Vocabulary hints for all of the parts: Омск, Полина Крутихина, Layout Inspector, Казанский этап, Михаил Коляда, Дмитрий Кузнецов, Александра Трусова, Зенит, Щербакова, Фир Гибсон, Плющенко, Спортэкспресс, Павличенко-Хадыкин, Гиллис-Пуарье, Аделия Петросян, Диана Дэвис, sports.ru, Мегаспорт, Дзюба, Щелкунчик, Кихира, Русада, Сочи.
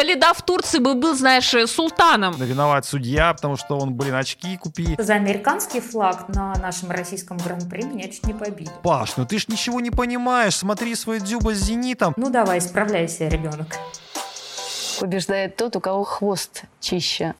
Коляда в Турции бы был, знаешь, султаном. Да виноват судья, потому что он, очки купи. За американский флаг на нашем российском гран-при меня чуть не побили. Паш, ну ты ж ничего не понимаешь, смотри свой Дзюба с Зенитом. Ну давай, исправляйся, ребенок. Побеждает тот, у кого хвост чище.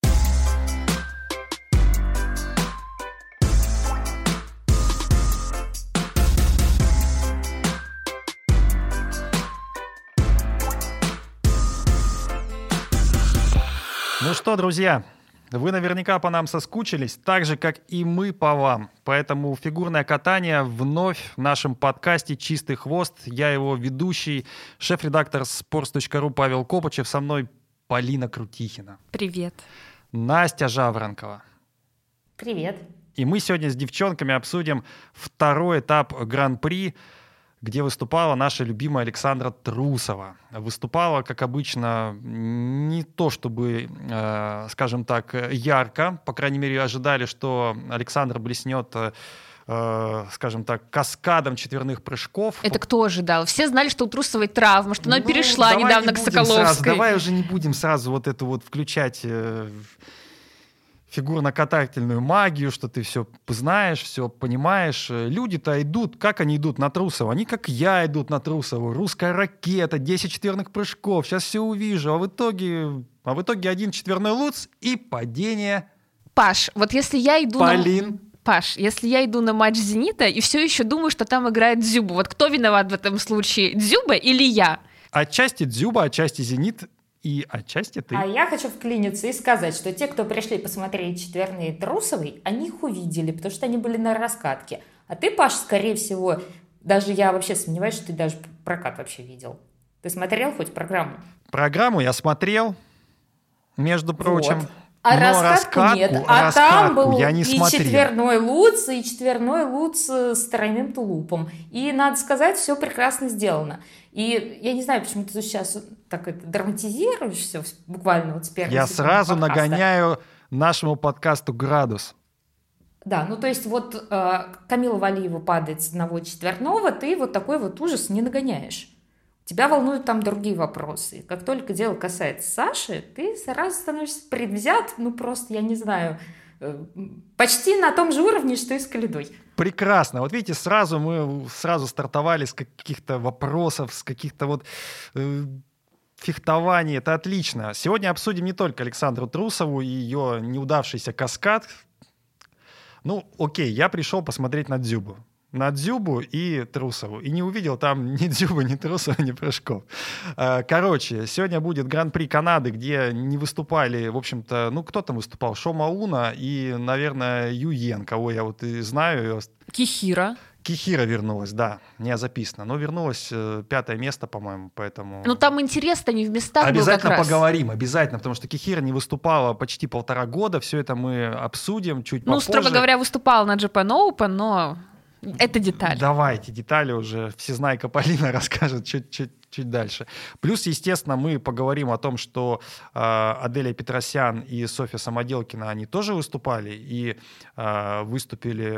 Ну что, друзья, вы наверняка по нам соскучились, так же, как и мы по вам. Поэтому фигурное катание вновь в нашем подкасте «Чистый хвост». Я его ведущий, шеф-редактор sports.ru Павел Копычев. Со мной Полина Крутихина. Привет. Настя Жаворонкова. Привет. И мы сегодня с девчонками обсудим второй этап Гран-при, где выступала наша любимая Александра Трусова. Выступала, как обычно, не то чтобы, скажем так, ярко. По крайней мере, ожидали, что Александра блеснет, скажем так, каскадом четверных прышков. Это кто ожидал? Все знали, что у Трусовой травма, что она перешла недавно к Соколовской. Давай уже не будем сразу включать фигурно-катательную магию, что ты все знаешь, все понимаешь. Люди-то идут, как они идут на Трусову? Они, как я, идут на Трусову. Русская ракета, 10 четверных прыжков, сейчас все увижу. А в итоге один четверной луц и падение. Паш, если я иду... Паш, если я иду на матч «Зенита» и все еще думаю, что там играет Дзюба, кто виноват в этом случае, Дзюба или я? Отчасти Дзюба, отчасти «Зенит». И отчасти ты. А я хочу вклиниться и сказать, что те, кто пришли посмотреть четверные Трусовой, они их увидели, потому что они были на раскатке. А ты, Паш, скорее всего, даже я вообще сомневаюсь, что ты даже прокат вообще видел. Ты смотрел хоть программу? Программу я смотрел, между прочим. Вот. А раскатку нет. А там был и четверной луц с тройным тулупом. И, надо сказать, все прекрасно сделано. И я не знаю, почему ты сейчас так это драматизируешь все буквально с первого подкаста. Я сразу нагоняю нашему подкасту градус. Да, Камила Валиева падает с одного четверного, ты такой ужас не нагоняешь. Тебя волнуют там другие вопросы. Как только дело касается Саши, ты сразу становишься предвзят, я не знаю, почти на том же уровне, что и с Калидой. Прекрасно. Видите, мы сразу стартовали с каких-то вопросов, с каких-то фехтований. Это отлично. Сегодня обсудим не только Александру Трусову и ее неудавшийся каскад. Я пришел посмотреть на Дзюбу. На Дзюбу и Трусову. И не увидел там ни Дзюбы, ни Трусова, ни прыжков. Короче, сегодня будет Гран-при Канады, где не выступали, в общем-то, кто там выступал? Шома Уно и, наверное, Юен, кого я и знаю. Кихира. Кихира вернулась, да, не записано. Но вернулась 5-е место, по-моему, поэтому... там интерес-то не в местах был как раз. Обязательно поговорим, потому что Кихира не выступала почти 1,5 года. Все это мы обсудим чуть попозже. Строго говоря, выступала на Japan Open, но... Это деталь. Давайте детали уже. Всезнайка Полина расскажет чуть дальше. Плюс, естественно, мы поговорим о том, что Аделия Петросян и Софья Самоделкина, они тоже выступали и выступили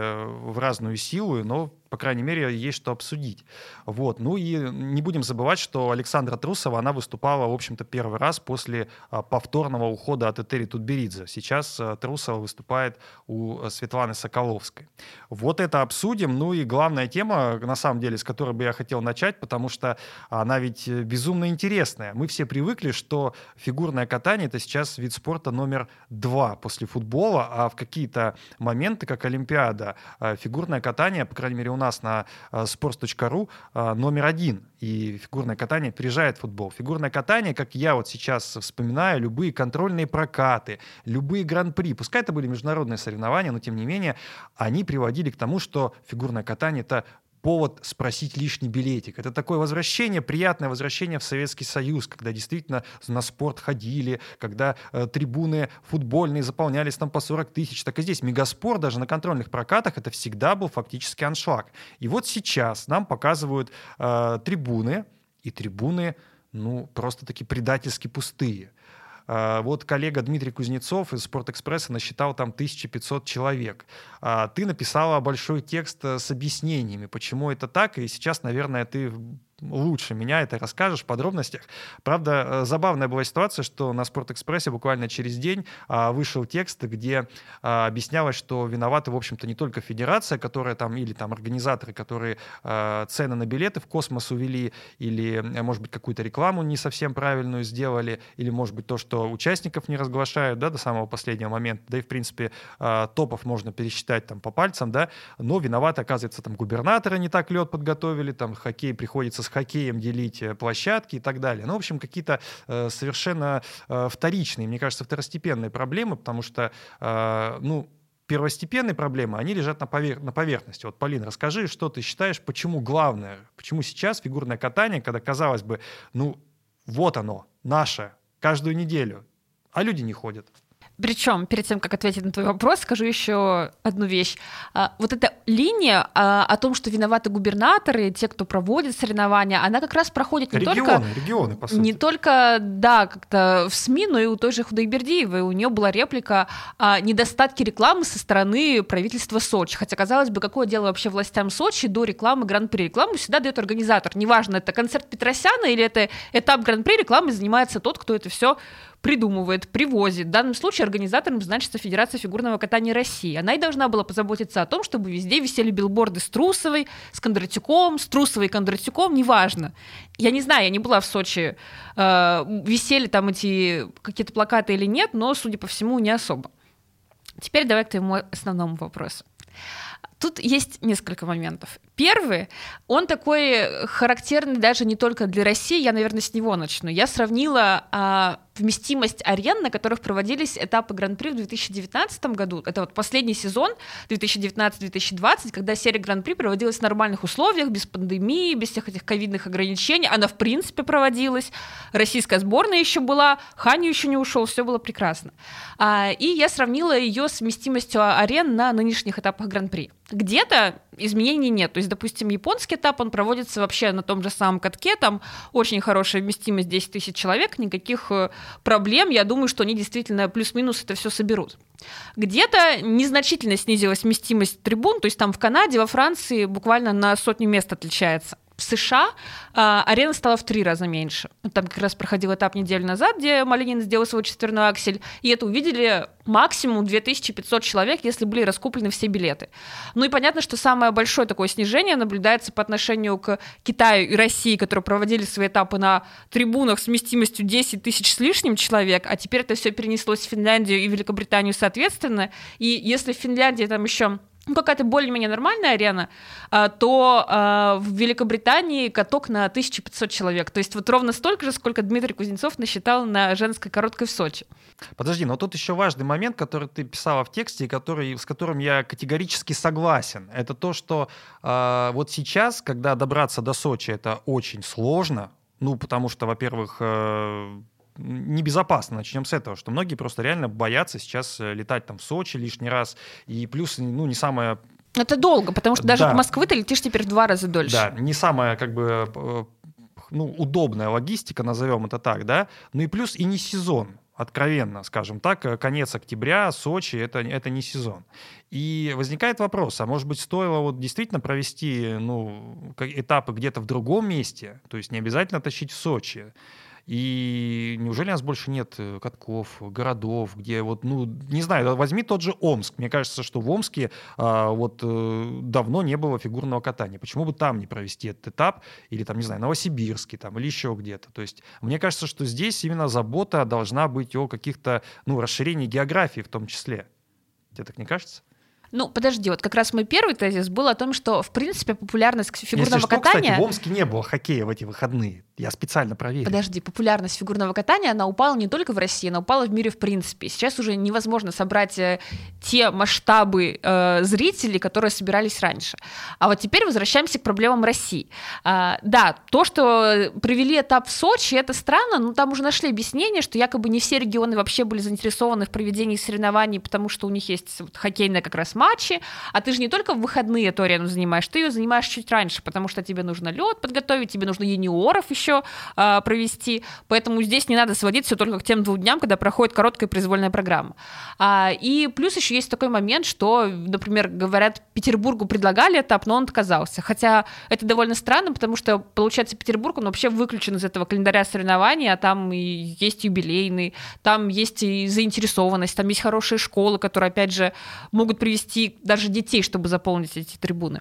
в разную силу, но, по крайней мере, есть что обсудить. И не будем забывать, что Александра Трусова, она выступала, в общем-то, первый раз после повторного ухода от Этери Тутберидзе. Сейчас Трусова выступает у Светланы Соколовской. Это обсудим. И главная тема, на самом деле, с которой бы я хотел начать, потому что она ведь безумно интересная. Мы все привыкли, что фигурное катание — это сейчас вид спорта номер 2 после футбола, а в какие-то моменты, как Олимпиада, фигурное катание, по крайней мере, у нас на sports.ru номер 1. И фигурное катание опережает футбол. Фигурное катание, как я сейчас вспоминаю, любые контрольные прокаты, любые гран-при, пускай это были международные соревнования, но тем не менее они приводили к тому, что фигурное катание — это повод спросить лишний билетик. Это такое возвращение, приятное возвращение в Советский Союз, когда действительно на спорт ходили, когда трибуны футбольные заполнялись по 40 тысяч. Так и здесь Мегаспорт, даже на контрольных прокатах, это всегда был фактически аншлаг. И сейчас нам показывают трибуны, и трибуны, просто-таки предательски пустые. Коллега Дмитрий Кузнецов из «Спортэкспресса» насчитал там 1500 человек. Ты написала большой текст с объяснениями, почему это так, и сейчас, наверное, ты лучше меня это расскажешь в подробностях. Правда, забавная была ситуация, что на «Спортэкспрессе» буквально через день вышел текст, где объяснялось, что виноваты, в общем-то, не только федерация, которая там, или там организаторы, которые цены на билеты в космос увели, или, может быть, какую-то рекламу не совсем правильную сделали, или, может быть, то, что участников не разглашают, да, до самого последнего момента, да и, в принципе, топов можно пересчитать там по пальцам, да, но виноваты, оказывается, там губернаторы не так лед подготовили, там хоккей приходится с хоккеем делить площадки и так далее. Ну, в общем, какие-то совершенно вторичные, мне кажется, второстепенные проблемы, потому что, ну, первостепенные проблемы, они лежат на поверхности. Вот, Полин, расскажи, что ты считаешь, почему главное, почему сейчас фигурное катание, когда, казалось бы, ну, вот оно, наше, каждую неделю, а люди не ходят. Причем, перед тем, как ответить на твой вопрос, скажу еще одну вещь. Вот эта линия о том, что виноваты губернаторы, те, кто проводит соревнования, она как раз проходит не регионы, по сути. Не только, да, как-то в СМИ, но и у той же Худайбердиевой. У нее была реплика о недостатке рекламы со стороны правительства Сочи. Хотя, казалось бы, какое дело вообще властям Сочи до рекламы Гран-при? Рекламу всегда дает организатор. Неважно, это концерт Петросяна или это этап Гран-при, рекламой занимается тот, кто это все придумывает, привозит. В данном случае организатором значится Федерация фигурного катания России. Она и должна была позаботиться о том, чтобы везде висели билборды с Трусовой, с Кондратюком, с Трусовой и Кондратюком, неважно. Я не знаю, я не была в Сочи, висели там эти какие-то плакаты или нет, но, судя по всему, не особо. Теперь давай к твоему основному вопросу. Тут есть несколько моментов. Первый, он такой характерный даже не только для России, я, наверное, с него начну. Я сравнила вместимость арен, на которых проводились этапы Гран-при в 2019 году. Это вот последний сезон 2019-2020, когда серия Гран-при проводилась в нормальных условиях, без пандемии, без всех этих ковидных ограничений. Она, в принципе, проводилась. Российская сборная еще была, Ханю еще не ушел, все было прекрасно. И я сравнила ее с вместимостью арен на нынешних этапах Гран-при. Где-то изменений нет. То есть, допустим, японский этап, он проводится вообще на том же самом катке, там очень хорошая вместимость 10 тысяч человек, никаких проблем, я думаю, что они действительно плюс-минус это все соберут. Где-то незначительно снизилась вместимость трибун, то есть там в Канаде, во Франции буквально на сотню мест отличается. В США арена стала в 3 раза меньше. Там как раз проходил этап неделю назад, где Малинин сделал свой четверной аксель, и это увидели максимум 2500 человек, если были раскуплены все билеты. Ну и понятно, что самое большое такое снижение наблюдается по отношению к Китаю и России, которые проводили свои этапы на трибунах с вместимостью 10 тысяч с лишним человек, а теперь это все перенеслось в Финляндию и Великобританию соответственно. И если в Финляндии там еще какая-то более-менее нормальная арена, то в Великобритании каток на 1500 человек. То есть вот ровно столько же, сколько Дмитрий Кузнецов насчитал на женской короткой в Сочи. Подожди, но тут еще важный момент, который ты писала в тексте, и с которым я категорически согласен. Это то, что вот сейчас, когда добраться до Сочи, это очень сложно, ну, потому что, во-первых, небезопасно, начнем с этого, что многие просто реально боятся сейчас летать там в Сочи лишний раз, и плюс, ну, не самое... Это долго, потому что даже от Москвы ты летишь теперь в 2 раза дольше. Да, не самое, как бы, ну, удобная логистика, назовем это так, да, ну и плюс и не сезон, откровенно, скажем так, конец октября, Сочи, это не сезон. И возникает вопрос, а может быть стоило вот действительно провести, ну, этапы где-то в другом месте, то есть не обязательно тащить в Сочи. И неужели у нас больше нет катков, городов, где вот, ну, не знаю, возьми тот же Омск. Мне кажется, что в Омске давно не было фигурного катания. Почему бы там не провести этот этап? Или там, не знаю, Новосибирский там, или еще где-то. То есть мне кажется, что здесь именно забота должна быть о каких-то, ну, расширении географии в том числе. Тебе так не кажется? Ну, подожди, вот как раз мой первый тезис был о том, что, в принципе, популярность фигурного катания... Кстати, в Омске не было хоккея в эти выходные. Я специально проверил. Подожди, популярность фигурного катания, она упала не только в России, она упала в мире в принципе. Сейчас уже невозможно собрать те масштабы зрителей, которые собирались раньше. А вот теперь возвращаемся к проблемам России. Да, то, что провели этап в Сочи, это странно, но там уже нашли объяснение, что якобы не все регионы вообще были заинтересованы в проведении соревнований, потому что у них есть вот хоккейная как раз матче, а ты же не только в выходные эту арену занимаешь, ты ее занимаешь чуть раньше, потому что тебе нужно лед подготовить, тебе нужно юниоров еще провести, поэтому здесь не надо сводить все только к тем 2 дням, когда проходит короткая произвольная программа. И плюс еще есть такой момент, что, например, говорят, Петербургу предлагали этап, но он отказался, хотя это довольно странно, потому что, получается, Петербург, он вообще выключен из этого календаря соревнований, а там и есть юбилейный, там есть и заинтересованность, там есть хорошие школы, которые, опять же, могут привести даже детей, чтобы заполнить эти трибуны.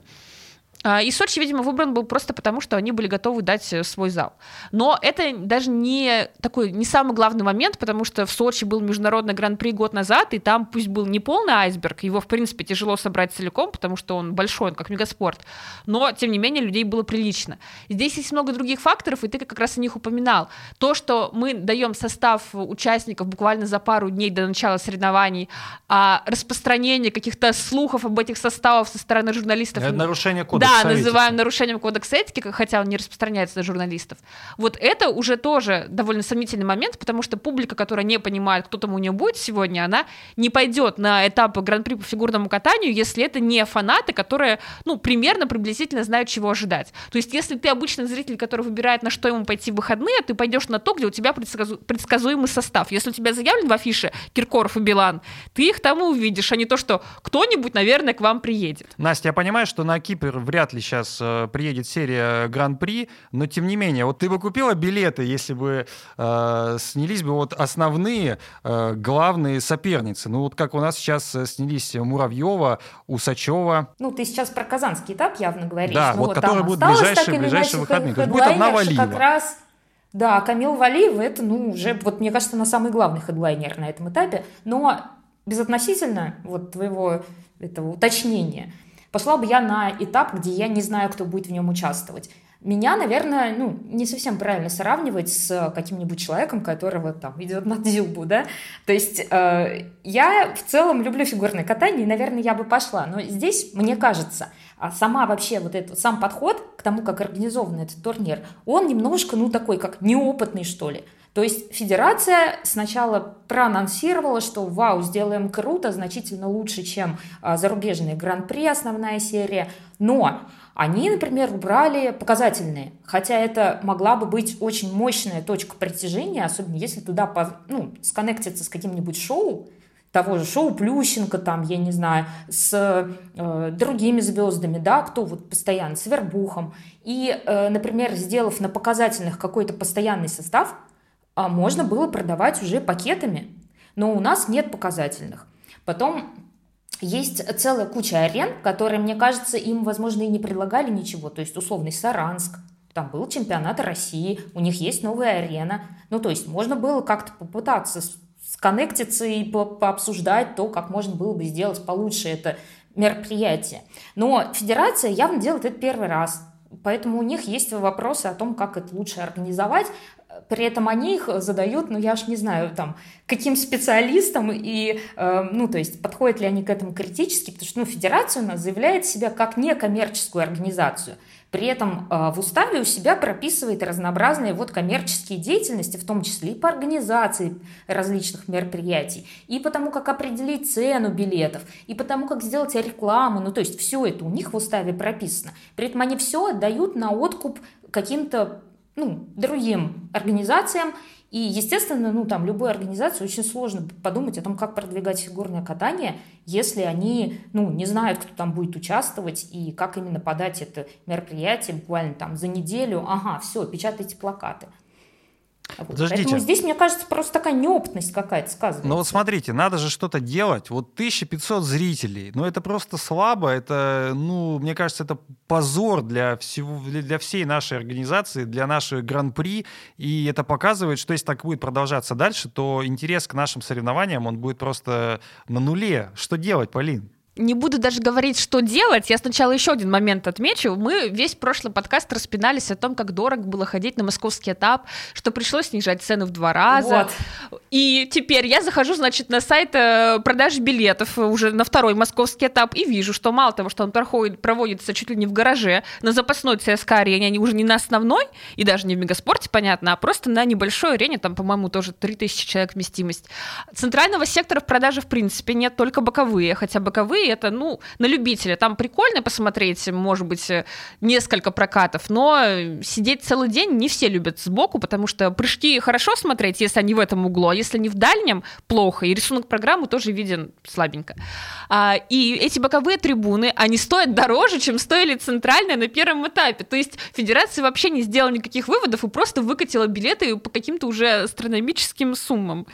И Сочи, видимо, выбран был просто потому, что они были готовы дать свой зал. Но это даже не такой, не самый главный момент, потому что в Сочи был международный гран-при год назад, и там пусть был не полный айсберг, его, в принципе, тяжело собрать целиком, потому что он большой, он как мегаспорт, но, тем не менее, людей было прилично. Здесь есть много других факторов, и ты как раз о них упоминал. То, что мы даем состав участников буквально за пару дней до начала соревнований, распространение каких-то слухов об этих составах со стороны журналистов. Это нарушение кода. Да, называем нарушением кодекса этики, хотя он не распространяется на журналистов. Вот это уже тоже довольно сомнительный момент, потому что публика, которая не понимает, кто там у нее будет сегодня, она не пойдет на этап гран-при по фигурному катанию, если это не фанаты, которые, ну, примерно, приблизительно знают, чего ожидать. То есть, если ты обычный зритель, который выбирает, на что ему пойти в выходные, ты пойдешь на то, где у тебя предсказуемый состав. Если у тебя заявлен в афише Киркоров и Билан, ты их там и увидишь, а не то, что кто-нибудь, наверное, к вам приедет. Настя, я понимаю, что на Кипр вряд ли сейчас приедет серия Гран-при, но тем не менее, вот ты бы купила билеты, если бы снялись бы вот основные главные соперницы? Ну вот как у нас сейчас снялись Муравьева, Усачева. Ну ты сейчас про казанский этап явно говоришь. Да, ну, вот который будет ближайшие выходные. То есть будет одна Валиева. Как раз, да, Камила Валиева, это, ну, уже, вот мне кажется, она самый главный хедлайнер на этом этапе, но безотносительно вот твоего этого уточнения, пошла бы я на этап, где я не знаю, кто будет в нем участвовать. Меня, наверное, ну, не совсем правильно сравнивать с каким-нибудь человеком, которого там идет на дзюбу, да? То есть я в целом люблю фигурное катание, и, наверное, я бы пошла. Но здесь, мне кажется, сама вообще вот этот сам подход к тому, как организован этот турнир, он немножко, ну, такой, как неопытный, что ли. То есть федерация сначала проанонсировала, что вау, сделаем круто, значительно лучше, чем зарубежные гран-при, основная серия, но они, например, убрали показательные, хотя это могла бы быть очень мощная точка притяжения, особенно если туда, ну, сконнектиться с каким-нибудь шоу, того же шоу Плющенко, там, я не знаю, с другими звездами, да, кто вот постоянно, с Вербухом, и, например, сделав на показательных какой-то постоянный состав, можно было продавать уже пакетами, но у нас нет показательных. Потом есть целая куча арен, которые, мне кажется, им, возможно, и не предлагали ничего, то есть условный Саранск, там был чемпионат России, у них есть новая арена, ну то есть можно было как-то попытаться сконнектиться и пообсуждать то, как можно было бы сделать получше это мероприятие. Но федерация явно делает это первый раз, поэтому у них есть вопросы о том, как это лучше организовать. При этом они их задают, ну, я уж не знаю, там, каким специалистам, и, ну, то есть, подходят ли они к этому критически, потому что, ну, федерация у нас заявляет себя как некоммерческую организацию, при этом в уставе у себя прописывает разнообразные вот коммерческие деятельности, в том числе и по организации различных мероприятий, и по тому, как определить цену билетов, и по тому, как сделать рекламу, ну, то есть, все это у них в уставе прописано, при этом они все отдают на откуп каким-то, ну, другим организациям, и, естественно, ну, там, любой организации очень сложно подумать о том, как продвигать фигурное катание, если они, ну, не знают, кто там будет участвовать, и как именно подать это мероприятие буквально там за неделю, ага, все, печатайте плакаты. Вот. Поэтому здесь, мне кажется, просто такая неопытность какая-то сказывается. Ну вот смотрите, надо же что-то делать. Вот 1500 зрителей, ну это просто слабо. Это, ну, мне кажется, это позор для всей нашей организации, для нашей гран-при. И это показывает, что если так будет продолжаться дальше, то интерес к нашим соревнованиям, он будет просто на нуле. Что делать, Полин? Не буду даже говорить, что делать. Я сначала еще один момент отмечу. Мы весь прошлый подкаст распинались о том, как дорого было ходить на московский этап, что пришлось снижать цены в 2 раза. Вот. И теперь я захожу, значит, на сайт продаж билетов уже на 2-й московский этап и вижу, что мало того, что он проводится чуть ли не в гараже, на запасной ЦСКА-арене, они уже не на основной, и даже не в Мегаспорте, понятно, а просто на небольшой арене, там, по-моему, тоже 3000 человек вместимость. Центрального сектора в продаже в принципе нет, только боковые, хотя боковые это, ну, на любителя. Там прикольно посмотреть, может быть, несколько прокатов, но сидеть целый день не все любят сбоку, потому что прыжки хорошо смотреть, если они в этом углу, а если не в дальнем, плохо. И рисунок программы тоже виден слабенько. И эти боковые трибуны, они стоят дороже, чем стоили центральные на первом этапе. То есть федерация вообще не сделала никаких выводов и просто выкатила билеты по каким-то уже астрономическим суммам.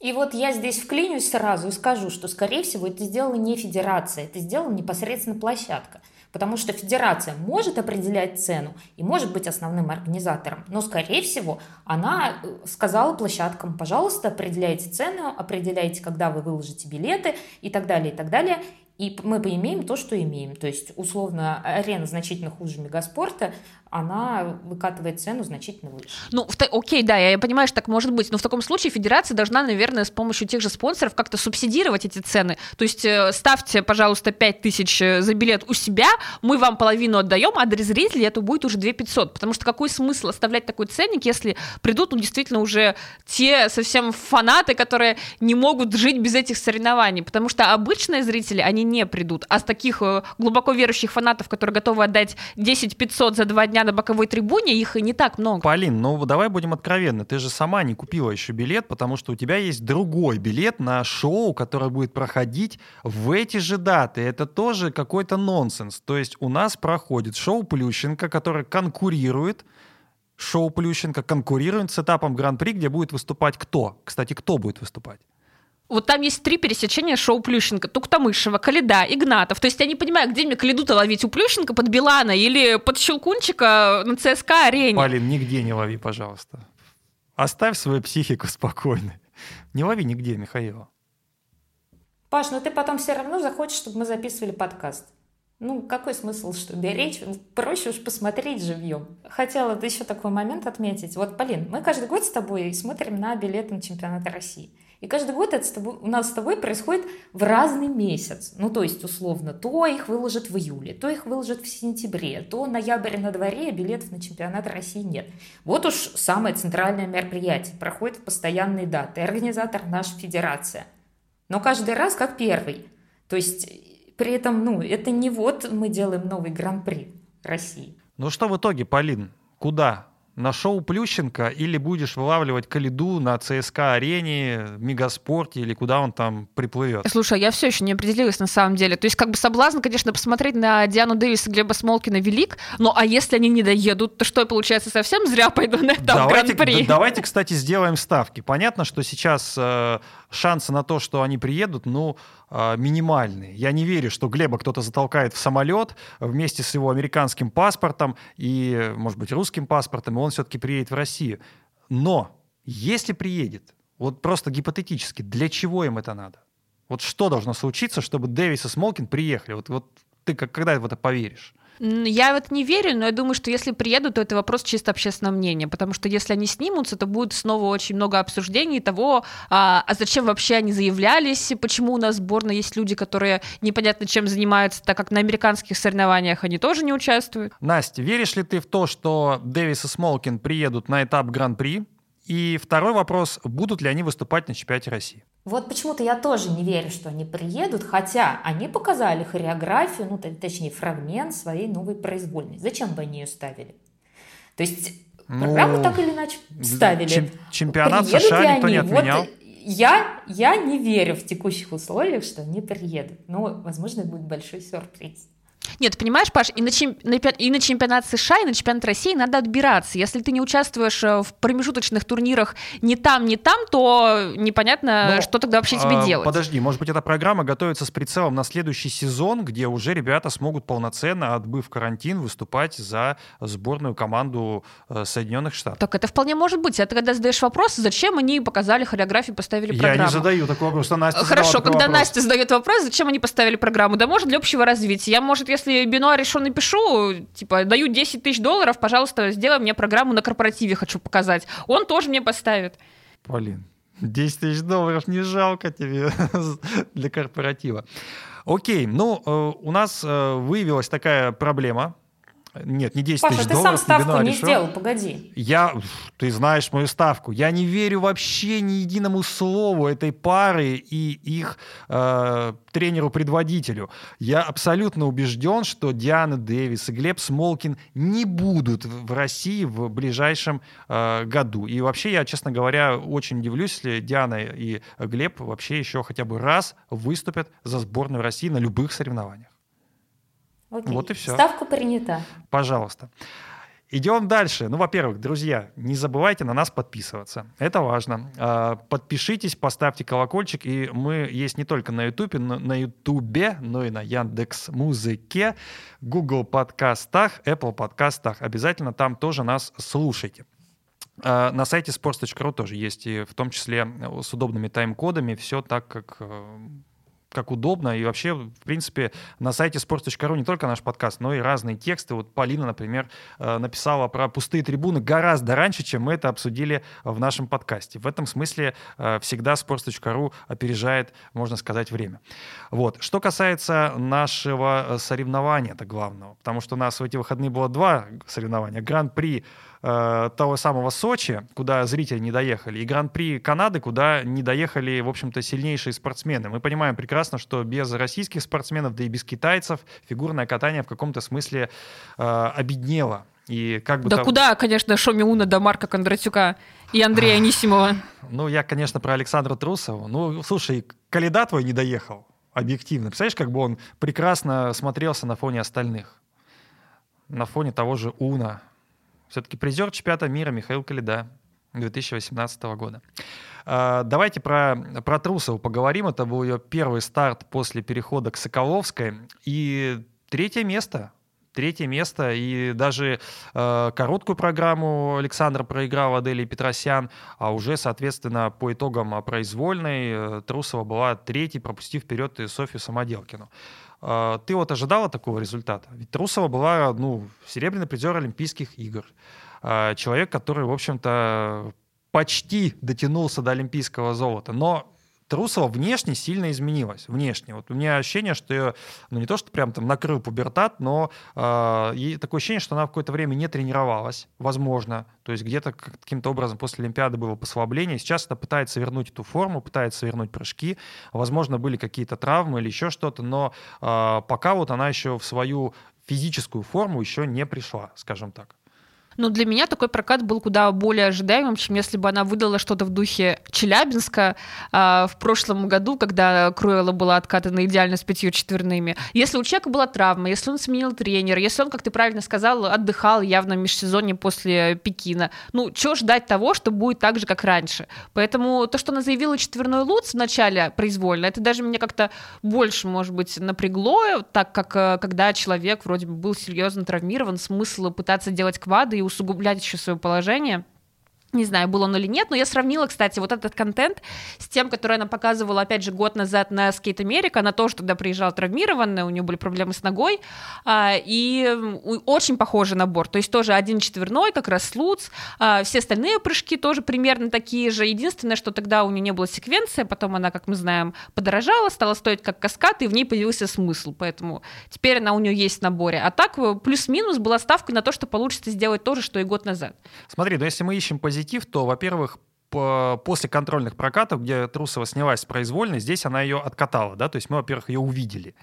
И вот я здесь вклинюсь сразу и скажу, что, скорее всего, это сделала не федерация, это сделала непосредственно площадка. Потому что федерация может определять цену и может быть основным организатором, но, скорее всего, она сказала площадкам: пожалуйста, определяйте цену, определяйте, когда вы выложите билеты и так далее, и так далее. И мы поимеем то, что имеем. То есть, условно, арена значительно хуже Мегаспорта, она выкатывает цену значительно выше. Ну, окей, да, я понимаю, что так может быть. Но в таком случае федерация должна, наверное, с помощью тех же спонсоров как-то субсидировать эти цены. То есть, ставьте, пожалуйста, 5000 за билет у себя, мы вам половину отдаем, а для зрителей это будет уже 2500. Потому что какой смысл оставлять такой ценник, если придут, ну, действительно, уже те совсем фанаты, которые не могут жить без этих соревнований. Потому что обычные зрители, они не придут, а с таких глубоко верующих фанатов, которые готовы отдать 10-500 за 2 дня на боковой трибуне, их и не так много. Полин, ну давай будем откровенны, ты же сама не купила еще билет, потому что у тебя есть другой билет на шоу, которое будет проходить в эти же даты. Это тоже какой-то нонсенс. То есть у нас проходит шоу Плющенко, которое конкурирует с этапом Гран-при, где будет выступать кто? Кстати, кто будет выступать? Вот там есть 3 пересечения шоу Плющенко: Туктамышева, Коляда, Игнатов. То есть я не понимаю, где мне Коляду-то ловить, у Плющенко под Билана или под Щелкунчика на ЦСКА-арене? Полин, нигде не лови, пожалуйста. Оставь свою психику спокойной. Не лови нигде, Михаила. Паш, но ты потом все равно захочешь, чтобы мы записывали подкаст. Ну, какой смысл, что беречь? Проще уж посмотреть живьем. Хотела еще такой момент отметить. Вот, Полин, мы каждый год с тобой смотрим на билеты на чемпионат России. И каждый год это у нас с тобой происходит в разный месяц. Ну, то есть, условно, то их выложат в июле, то их выложат в сентябре, то ноябрь на дворе, а билетов на чемпионат России нет. Вот уж самое центральное мероприятие проходит в постоянные даты. Организатор — наша федерация. Но каждый раз как первый. То есть, при этом, ну, это не вот мы делаем новый Гран-при России. Ну что в итоге, Полин, куда? На шоу Плющенко или будешь вылавливать Коляду на ЦСКА-арене, в Мегаспорте или куда он там приплывет? Слушай, я все еще не определилась на самом деле. То есть как бы соблазн, конечно, посмотреть на Диану Дэвис и Глеба Смолкина велик, но а если они не доедут, то что, получается, совсем зря пойду на этап Гран-при? Давайте, кстати, сделаем ставки. Понятно, что сейчас шансы на то, что они приедут, ну, минимальные. Я не верю, что Глеба кто-то затолкает в самолет вместе с его американским паспортом и, может быть, русским паспортом, и он все-таки приедет в Россию. Но если приедет, вот просто гипотетически, для чего им это надо? Вот что должно случиться, чтобы Дэвис и Смолкин приехали? Вот ты когда в это поверишь? Я вот не верю, но я думаю, что если приедут, то это вопрос чисто общественного мнения, потому что если они снимутся, то будет снова очень много обсуждений того, а зачем вообще они заявлялись, почему у нас в сборной есть люди, которые непонятно чем занимаются, так как на американских соревнованиях они тоже не участвуют. Настя, веришь ли ты в то, что Дэвис и Смолкин приедут на этап Гран-при? И второй вопрос, будут ли они выступать на чемпионате России? Вот почему-то я тоже не верю, что они приедут, хотя они показали хореографию, ну, точнее, фрагмент своей новой произвольной. Зачем бы они ее ставили? То есть программу так или иначе ставили. Чемпионат приедут США никто не отменял. Вот я не верю в текущих условиях, что они приедут. Но, возможно, это будет большой сюрприз. Нет, понимаешь, Паш, и на чемпионат США, и на чемпионат России надо отбираться. Если ты не участвуешь в промежуточных турнирах ни там, то непонятно, что тогда вообще тебе делать. Подожди, может быть, эта программа готовится с прицелом на следующий сезон, где уже ребята смогут полноценно, отбыв карантин, выступать за сборную команду Соединенных Штатов. Так это вполне может быть. А ты когда задаешь вопрос, зачем они показали хореографию, поставили программу? Я не задаю такой вопрос, что Настя задала. Хорошо, когда вопрос. Настя задает вопрос, зачем они поставили программу? Да, может, для общего развития. Если бино решено, напишу, типа, даю $10 000, пожалуйста, сделай мне программу на корпоративе, хочу показать. Он тоже мне поставит. Полин, $10 000 не жалко тебе для корпоратива. Окей, ну, у нас выявилась такая проблема, Нет, не 10 Паша, тысяч долларов. Паша, ты сам ставку не сделал, погоди. Ты знаешь мою ставку. Я не верю вообще ни единому слову этой пары и их тренеру-предводителю. Я абсолютно убежден, что Диана Дэвис и Глеб Смолкин не будут в России в ближайшем году. И вообще я, честно говоря, очень удивлюсь, если Диана и Глеб вообще еще хотя бы раз выступят за сборную России на любых соревнованиях. Окей. Вот и все. Ставка принята. Пожалуйста. Идем дальше. Ну, во-первых, друзья, не забывайте на нас подписываться. Это важно. Подпишитесь, поставьте колокольчик. И мы есть не только на Ютубе, но и на Яндекс.Музыке, Google подкастах, Apple подкастах. Обязательно там тоже нас слушайте. На сайте sports.ru тоже есть, и в том числе с удобными тайм-кодами. Все так, как удобно. И вообще, в принципе, на сайте sports.ru не только наш подкаст, но и разные тексты. Вот Полина, например, написала про пустые трибуны гораздо раньше, чем мы это обсудили в нашем подкасте. В этом смысле всегда sports.ru опережает, можно сказать, время. Вот. Что касается нашего соревнования, это главного, потому что у нас в эти выходные было два соревнования. Гран-при того самого Сочи, куда зрители не доехали, и Гран-при Канады, куда не доехали, в общем-то, сильнейшие спортсмены. Мы понимаем прекрасно, что без российских спортсменов, да и без китайцев, фигурное катание в каком-то смысле обеднело. И как бы куда, конечно, Шоме Уно до Марка Кондратюка и Андрея Анисимова. Ну, я, конечно, про Александру Трусову. Ну, слушай, Коляда твой не доехал, объективно. Представляешь, как бы он прекрасно смотрелся на фоне остальных, на фоне того же Уно. Все-таки призер чемпионата мира Михаил Коляда 2018 года. Давайте про Трусову поговорим. Это был ее первый старт после перехода к Соколовской. И третье место. И даже короткую программу Александра проиграла Аделии Петросян. А уже, соответственно, по итогам произвольной Трусова была третьей, пропустив вперед и Софью Самоделкину. Ты вот ожидала такого результата? Ведь Трусова была, серебряный призер Олимпийских игр. Человек, который, в общем-то, почти дотянулся до олимпийского золота. Но Трусова внешне сильно изменилась. Внешне. Вот у меня ощущение, что ее, не то, что прям там накрыл пубертат, но такое ощущение, что она в какое-то время не тренировалась, возможно. То есть где-то каким-то образом после Олимпиады было послабление. Сейчас она пытается вернуть эту форму, пытается вернуть прыжки. Возможно, были какие-то травмы или еще что-то, но пока вот она еще в свою физическую форму еще не пришла, скажем так. Но для меня такой прокат был куда более ожидаемым, чем если бы она выдала что-то в духе Челябинска в прошлом году, когда Круэлла была откатана идеально с 5 четверными. Если у человека была травма, если он сменил тренера, если он, как ты правильно сказал, отдыхал явно в межсезонье после Пекина, чего ждать того, что будет так же, как раньше? Поэтому то, что она заявила четверной лутс в начале произвольно, это даже меня как-то больше, может быть, напрягло, так как когда человек вроде бы был серьезно травмирован, смысл пытаться делать квады и усугублять еще свое положение. Не знаю, был он или нет, но я сравнила, кстати, вот этот контент с тем, который она показывала, опять же, год назад на Skate America. Она тоже туда приезжала травмированная, у нее были проблемы с ногой, и очень похожий набор, то есть тоже один четверной, как раз лутс, все остальные прыжки тоже примерно такие же, единственное, что тогда у нее не было секвенции, потом она, как мы знаем, подорожала, стала стоить как каскад, и в ней появился смысл, поэтому теперь она у нее есть в наборе, а так плюс-минус была ставка на то, что получится сделать то же, что и год назад. Смотри, если мы ищем позитив, то, во-первых, после контрольных прокатов, где Трусова снялась с произвольной, здесь она ее откатала, да, то есть мы, во-первых, ее увидели,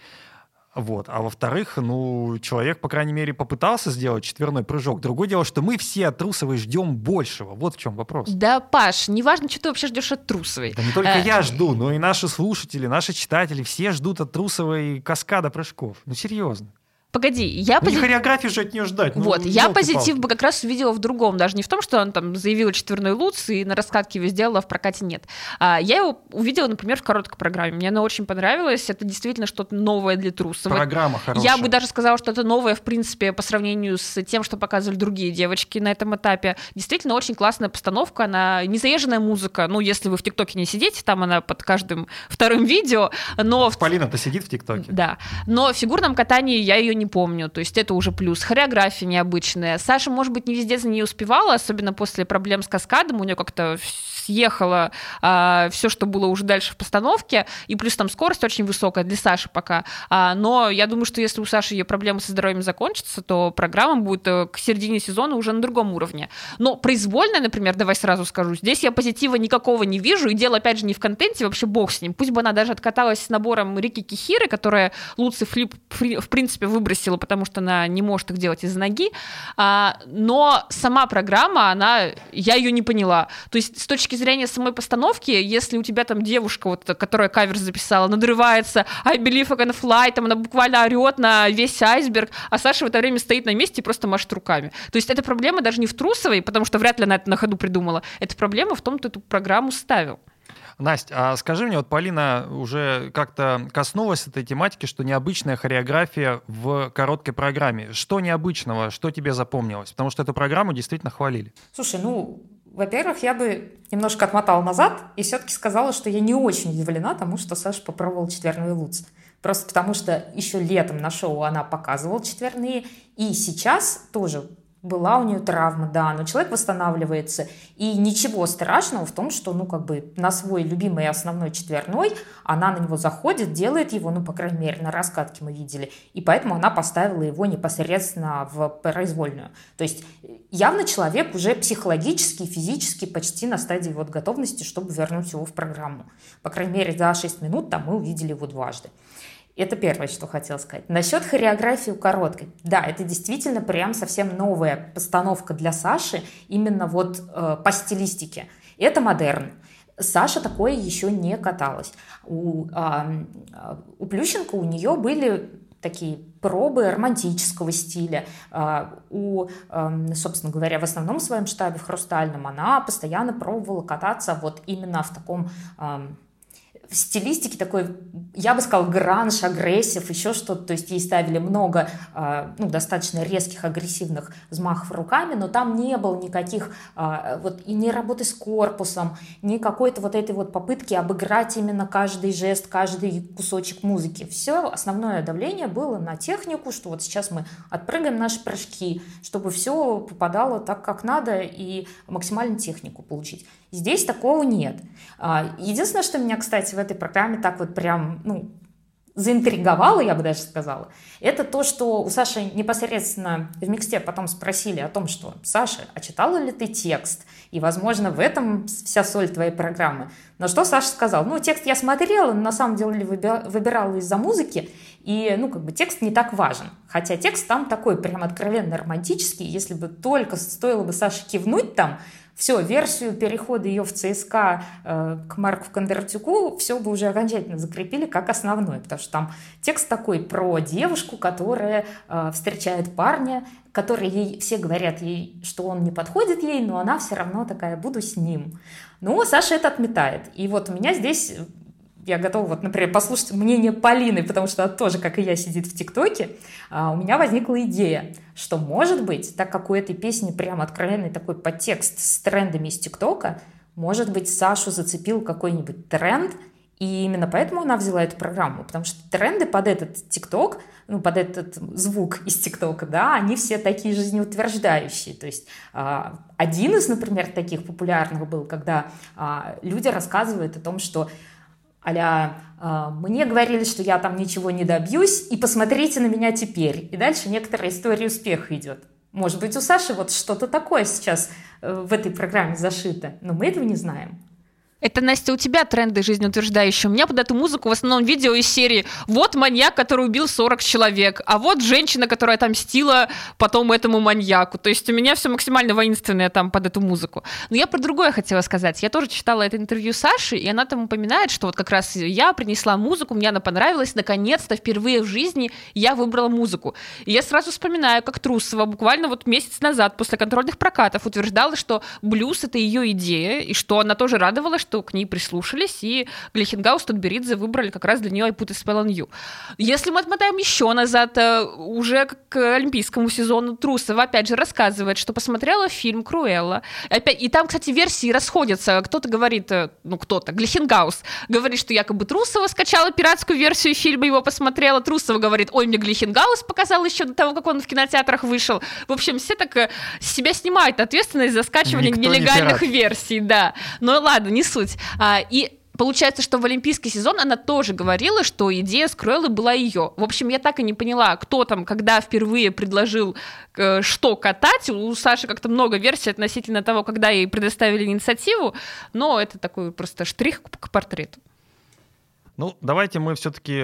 вот, а во-вторых, человек, по крайней мере, попытался сделать четверной прыжок. Другое дело, что мы все от Трусовой ждем большего, вот в чем вопрос. Да, Паш, неважно, что ты вообще ждешь от Трусовой. Да не только я жду, но и наши слушатели, наши читатели, все ждут от Трусовой каскада прыжков, серьезно. Погоди, я позитив... Не хореографию же от нее ждать. Вот, я позитив бы как раз увидела в другом, даже не в том, что она там заявила четверной лутс и на раскатке его сделала, а в прокате нет. Я его увидела, например, в короткой программе. Мне она очень понравилась, это действительно что-то новое для Трусовой. Программа хорошая. Я бы даже сказала, что это новое, в принципе, по сравнению с тем, что показывали другие девочки на этом этапе. Действительно, очень классная постановка, она незаезженная музыка. Если вы в ТикТоке не сидите, там она под каждым вторым видео, но... Полина-то сидит в ТикТоке. Да, но в фигурном катании я ее не помню, то есть это уже плюс. Хореография необычная. Саша, может быть, не везде за ней успевала, особенно после проблем с каскадом, у нее как-то съехало все, что было уже дальше в постановке, и плюс там скорость очень высокая для Саши пока. Но я думаю, что если у Саши ее проблемы со здоровьем закончатся, то программа будет к середине сезона уже на другом уровне. Но произвольная, например, давай сразу скажу, здесь я позитива никакого не вижу, и дело, опять же, не в контенте, вообще бог с ним. Пусть бы она даже откаталась с набором Рики Кихиры, которая Луци Флип в принципе выбросила, потому что она не может их делать из-за ноги, но сама программа, я ее не поняла. То есть с точки зрения самой постановки, если у тебя там девушка, вот, которая кавер записала, надрывается, I believe I can fly, там она буквально орет на весь айсберг, а Саша в это время стоит на месте и просто машет руками. То есть эта проблема даже не в Трусовой, потому что вряд ли она это на ходу придумала. Эта проблема в том, кто эту программу ставил. Настя, а скажи мне, вот Полина уже как-то коснулась этой тематики, что необычная хореография в короткой программе. Что необычного, что тебе запомнилось? Потому что эту программу действительно хвалили. Слушай, во-первых, я бы немножко отмотала назад и все-таки сказала, что я не очень удивлена тому, что Саша попробовала четверные Луц. Просто потому что еще летом на шоу она показывала четверные, и сейчас тоже... Была у нее травма, да, но человек восстанавливается. И ничего страшного в том, что, на свой любимый основной четверной она на него заходит, делает его, по крайней мере, на раскатке мы видели. И поэтому она поставила его непосредственно в произвольную. То есть явно человек уже психологически и физически почти на стадии готовности, чтобы вернуть его в программу. По крайней мере, за 6 минут там мы увидели его дважды. Это первое, что хотела сказать. Насчет хореографии у короткой. Да, это действительно прям совсем новая постановка для Саши, именно по стилистике. Это модерн. Саша такое еще не каталась. У Плющенко у нее были такие пробы романтического стиля. Собственно говоря, в основном в своем штабе, в «Хрустальном», она постоянно пробовала кататься именно в таком... В стилистике такой, я бы сказала, гранж, агрессив, еще что-то. То есть ей ставили много достаточно резких, агрессивных взмахов руками, но там не было никаких и ни работы с корпусом, ни какой-то этой попытки обыграть именно каждый жест, каждый кусочек музыки. Все основное давление было на технику, что сейчас мы отпрыгаем наши прыжки, чтобы все попадало так, как надо, и максимальную технику получить. Здесь такого нет. Единственное, что меня, кстати, в этой программе так прям, заинтриговало, я бы даже сказала, это то, что у Саши непосредственно в миксте потом спросили о том, что «Саша, а читала ли ты текст? И, возможно, в этом вся соль твоей программы». На что Саша сказал: «Текст я смотрела, но на самом деле выбирала из-за музыки, и, текст не так важен». Хотя текст там такой прям откровенно романтический, если бы только стоило бы Саше кивнуть там, все, версию перехода ее в ЦСКА к Марку Кондратюку все бы уже окончательно закрепили как основной, потому что там текст такой про девушку, которая встречает парня, который ей, все говорят ей, что он не подходит ей, но она все равно такая: буду с ним. Но Саша это отметает. И у меня здесь, я готова, например, послушать мнение Полины, потому что она тоже, как и я, сидит в ТикТоке. У меня возникла идея, что, может быть, так как у этой песни прям откровенный такой подтекст с трендами из ТикТока, может быть, Сашу зацепил какой-нибудь тренд, и именно поэтому она взяла эту программу, потому что тренды под этот ТикТок, под этот звук из ТикТока, да, они все такие жизнеутверждающие. То есть один из, например, таких популярных был, когда люди рассказывают о том, что а-ля «мне говорили, что я там ничего не добьюсь, и посмотрите на меня теперь». И дальше некоторая история успеха идет. Может быть, у Саши что-то такое сейчас в этой программе зашито, но мы этого не знаем. Это, Настя, у тебя тренды жизнеутверждающие. У меня под эту музыку в основном видео из серии: вот маньяк, который убил 40 человек, а вот женщина, которая отомстила потом этому маньяку. То есть у меня все максимально воинственное там под эту музыку. Но я про другое хотела сказать. Я тоже читала это интервью Саши, и она там упоминает, что как раз я принесла музыку, мне она понравилась, наконец-то впервые в жизни я выбрала музыку. И я сразу вспоминаю, как Трусова буквально месяц назад после контрольных прокатов утверждала, что блюз — это ее идея, и что она тоже радовалась, что что к ней прислушались, и Глехенгаус, Тутберидзе выбрали как раз для нее «I put a spell on you». Если мы отмотаем еще назад, уже к олимпийскому сезону, Трусова опять же рассказывает, что посмотрела фильм «Круэлла». И там, кстати, версии расходятся. Кто-то говорит, Глехенгаус говорит, что якобы Трусова скачала пиратскую версию фильма, его посмотрела. Трусова говорит, ой, мне Глехенгаус показал еще до того, как он в кинотеатрах вышел. В общем, все так себя снимают ответственность за скачивание нелегальных версий, да. Но ладно, не суть. И получается, что в олимпийский сезон она тоже говорила, что идея с Круэллой была ее. В общем, я так и не поняла, кто там, когда впервые предложил, что катать. У Саши как-то много версий относительно того, когда ей предоставили инициативу, но это такой просто штрих к портрету. Ну, давайте мы все-таки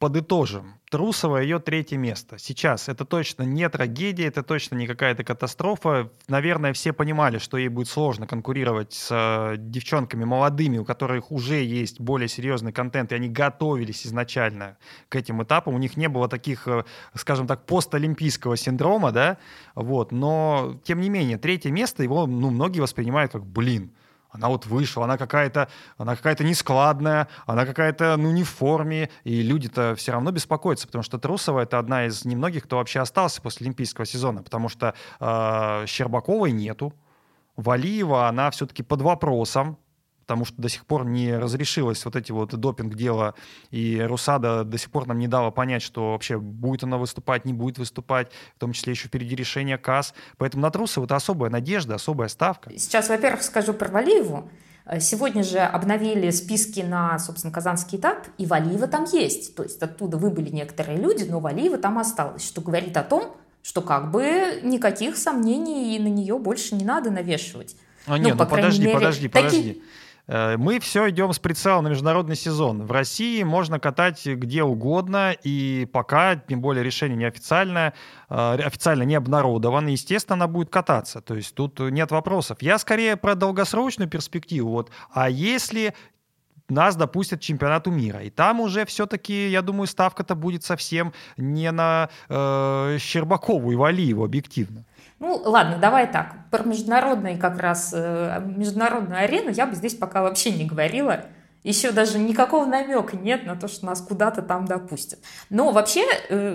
подытожим. Трусова, ее третье место. Сейчас это точно не трагедия, это точно не какая-то катастрофа. Наверное, все понимали, что ей будет сложно конкурировать с девчонками молодыми, у которых уже есть более серьезный контент, и они готовились изначально к этим этапам. У них не было таких, скажем так, постолимпийского синдрома, да, вот. Но, тем не менее, третье место его, многие воспринимают как «блин». Она вот вышла, она какая-то нескладная, она какая-то, не в форме, и люди-то все равно беспокоятся, потому что Трусова — это одна из немногих, кто вообще остался после олимпийского сезона, потому что Щербаковой нету, Валиева, она все-таки под вопросом, потому что до сих пор не разрешилось вот эти вот допинг-дела, и Русада до сих пор нам не дала понять, что вообще будет она выступать, не будет выступать, в том числе еще впереди решение КАС. Поэтому на Трусову это особая надежда, особая ставка. Сейчас, во-первых, скажу про Валиеву. Сегодня же обновили списки на, собственно, Казанский этап, и Валиева там есть. То есть оттуда выбыли некоторые люди, но Валиева там осталась, что говорит о том, что как бы никаких сомнений и на нее больше не надо навешивать. Подожди. Мы все идем с прицела на международный сезон. В России можно катать где угодно, и пока, тем более, решение официально не обнародовано, естественно, она будет кататься. То есть тут нет вопросов. Я скорее про долгосрочную перспективу. А если нас допустят к чемпионату мира. И там уже все-таки, я думаю, ставка-то будет совсем не на Щербакову и Валиеву объективно. Ладно, давай так. Про международную арену я бы здесь пока вообще не говорила. Еще даже никакого намека нет на то, что нас куда-то там допустят. Но вообще,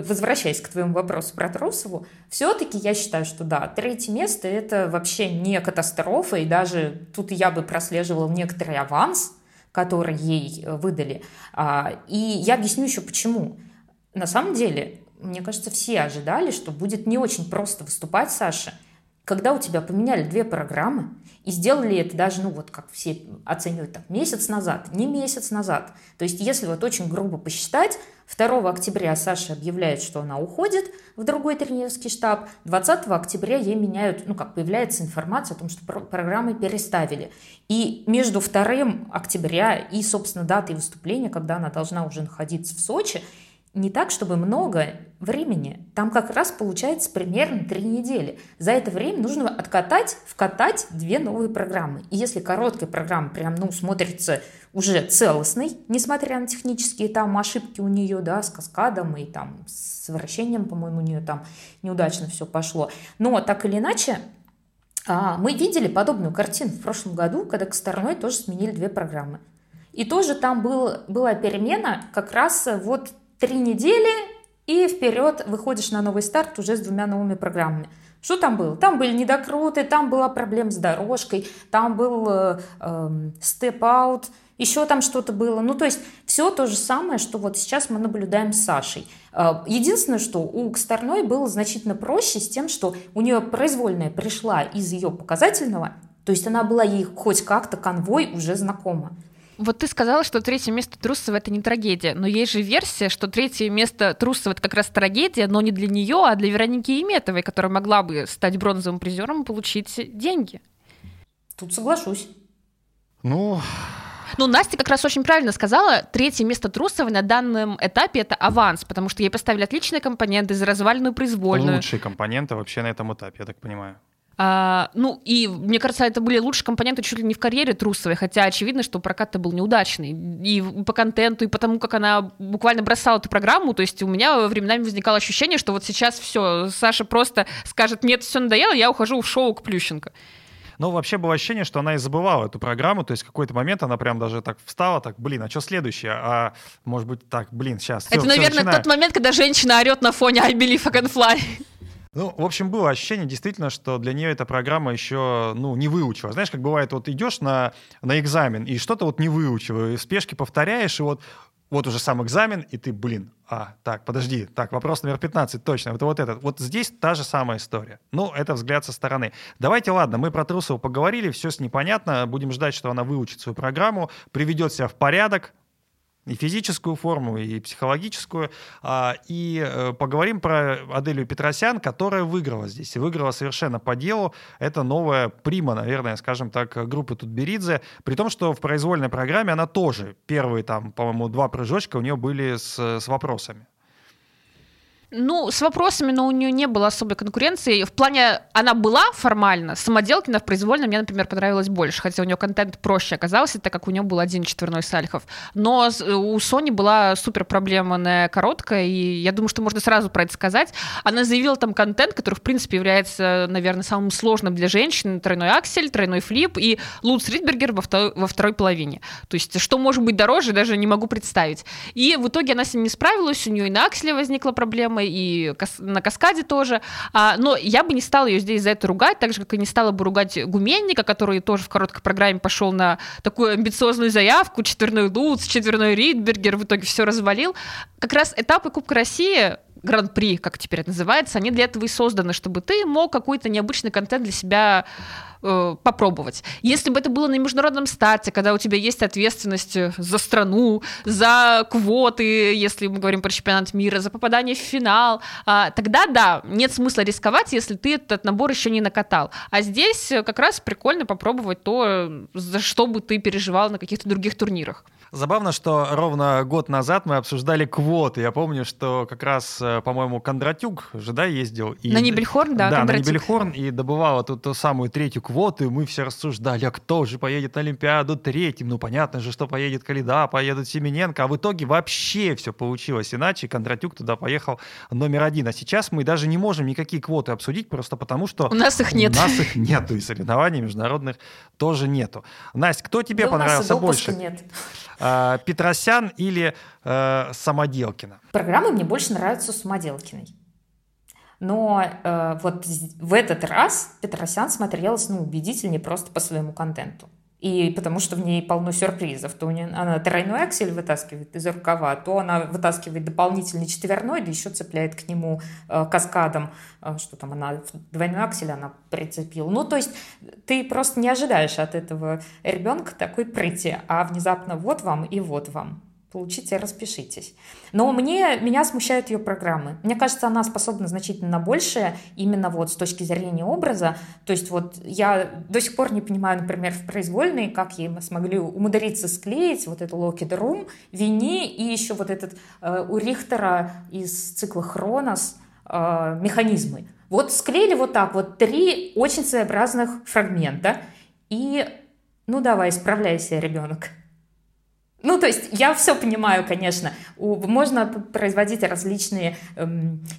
возвращаясь к твоему вопросу про Трусову, все-таки я считаю, что да, третье место — это вообще не катастрофа, и даже тут я бы прослеживала некоторый аванс, который ей выдали. И я объясню еще почему. На самом деле, мне кажется, все ожидали, что будет не очень просто выступать, Саша, когда у тебя поменяли две программы и сделали это даже, как все оценивают, месяц назад, не месяц назад. То есть, если очень грубо посчитать, 2 октября Саша объявляет, что она уходит в другой тренерский штаб, 20 октября ей меняют, появляется информация о том, что программы переставили. И между 2 октября и, собственно, датой выступления, когда она должна уже находиться в Сочи, не так, чтобы много времени. Там как раз получается примерно 3 недели. За это время нужно вкатать 2 новые программы. И если короткая программа смотрится уже целостной, несмотря на технические ошибки у нее, с каскадом и с вращением, по-моему, у нее неудачно все пошло. Но так или иначе, мы видели подобную картину в прошлом году, когда к стороной тоже сменили 2 программы. И тоже там была перемена как раз 3 недели, и вперед выходишь на новый старт уже с 2 новыми программами. Что там было? Там были недокруты, там была проблема с дорожкой, там был степ-аут, еще там что-то было. То есть все то же самое, что сейчас мы наблюдаем с Сашей. Единственное, что у Косторной было значительно проще с тем, что у нее произвольная пришла из ее показательного, то есть она была ей хоть как-то конвой уже знакома. Вот ты сказала, что третье место Трусова — это не трагедия, но есть же версия, что третье место Трусова — это как раз трагедия, но не для нее, а для Вероники Еметовой, которая могла бы стать бронзовым призером и получить деньги. Тут соглашусь. Настя как раз очень правильно сказала, третье место Трусовой на данном этапе — это аванс, потому что ей поставили отличные компоненты за развальную произвольную. Лучшие компоненты вообще на этом этапе, я так понимаю. И мне кажется, это были лучшие компоненты чуть ли не в карьере Трусовой, хотя очевидно, что прокат-то был неудачный и по контенту, и потому, как она буквально бросала эту программу, то есть у меня временами возникало ощущение, что сейчас все, Саша просто скажет, мне это все надоело, я ухожу в шоу к Плющенко. Но вообще было ощущение, что она и забывала эту программу, то есть в какой-то момент она прям даже так встала, так, блин, а что следующее? А может быть, так, блин, сейчас. Это, наверное, тот момент, когда женщина орет на фоне «I believe I can fly». Ну, в общем, было ощущение действительно, что для нее эта программа еще, ну, не выучила. Знаешь, как бывает, вот идешь на экзамен и что-то вот не выучила, и в спешке повторяешь, и вот уже сам экзамен, и ты, блин, вопрос номер 15, точно, это вот этот. Вот здесь та же самая история. Ну, это взгляд со стороны. Давайте, ладно, мы про Трусову поговорили, все с ней понятно, будем ждать, что она выучит свою программу, приведет себя в порядок, и физическую форму, и психологическую. И поговорим про Аделию Петросян, которая выиграла здесь. И выиграла совершенно по делу. Это новая прима, наверное, скажем так, группы Тутберидзе. При том, что в произвольной программе она тоже. Первые, там, по-моему, два прыжочка у нее были с вопросами. Ну, с вопросами, но у нее не было особой конкуренции. В плане, она была формально, Самоделкина в произвольном мне, например, понравилась больше, хотя у нее контент проще оказался, так как у нее был один четверной сальхов. Но у Сони была супер проблема на короткая, и я думаю, что можно сразу про это сказать. Она заявила там контент, который, в принципе, является, наверное, самым сложным для женщин. Тройной аксель, тройной флип и Лутц Ридбергер во второй половине. То есть, что может быть дороже, даже не могу представить. И в итоге она с ним не справилась, у нее и на акселе возникла проблема, и на каскаде тоже. Но я бы не стала ее здесь за это ругать, так же, как и не стала бы ругать Гуменника, который тоже в короткой программе пошел на такую амбициозную заявку, четверной Луц, четверной Ридбергер, в итоге все развалил. Как раз этапы Кубка России, Гран-при, как теперь это называется, они для этого и созданы, чтобы ты мог какой-то необычный контент для себя попробовать. Если бы это было на международном старте, когда у тебя есть ответственность за страну, за квоты, если мы говорим про чемпионат мира, за попадание в финал, тогда да, нет смысла рисковать, если ты этот набор еще не накатал. А здесь как раз прикольно попробовать то, за что бы ты переживал на каких-то других турнирах. Забавно, что ровно год назад мы обсуждали квоты. Я помню, что как раз, по-моему, Кондратюк же, да, ездил. И... На Небельхорн, да, Кондратюк. Да, на Небельхорн, и добывал ту самую третью квоту, и мы все рассуждали, а кто же поедет на Олимпиаду третьим? Ну, понятно же, что поедет Коляда, поедет Семененко, а в итоге вообще все получилось иначе, Кондратюк туда поехал номер один. А сейчас мы даже не можем никакие квоты обсудить, просто потому что... У нас их нет. У нас их нету, и соревнований международных тоже нету. Настя, кто тебе понравился больше? У нас нет. Петросян или Самоделкина? Программы мне больше нравятся Самоделкиной. Но вот в этот раз Петросян смотрелась убедительнее просто по своему контенту. И потому что в ней полно сюрпризов. То у нее, она тройной аксель вытаскивает из рукава, то она вытаскивает дополнительный четверной, да еще цепляет к нему каскадом, что там она двойной аксель она прицепила. Ну, то есть ты просто не ожидаешь от этого ребенка такой прыти, а внезапно вот вам и вот вам. Получите, распишитесь. Но меня смущают ее программы. Мне кажется, она способна значительно на большее именно вот с точки зрения образа. То есть вот я до сих пор не понимаю, например, в произвольной, как ей смогли умудриться склеить вот эту Locked Room, Вини и еще вот этот у Рихтера из цикла Хронос механизмы. Вот склеили вот так вот три очень своеобразных фрагмента. И ну давай, исправляйся, ребенок. Ну, то есть я все понимаю, конечно. Можно производить различные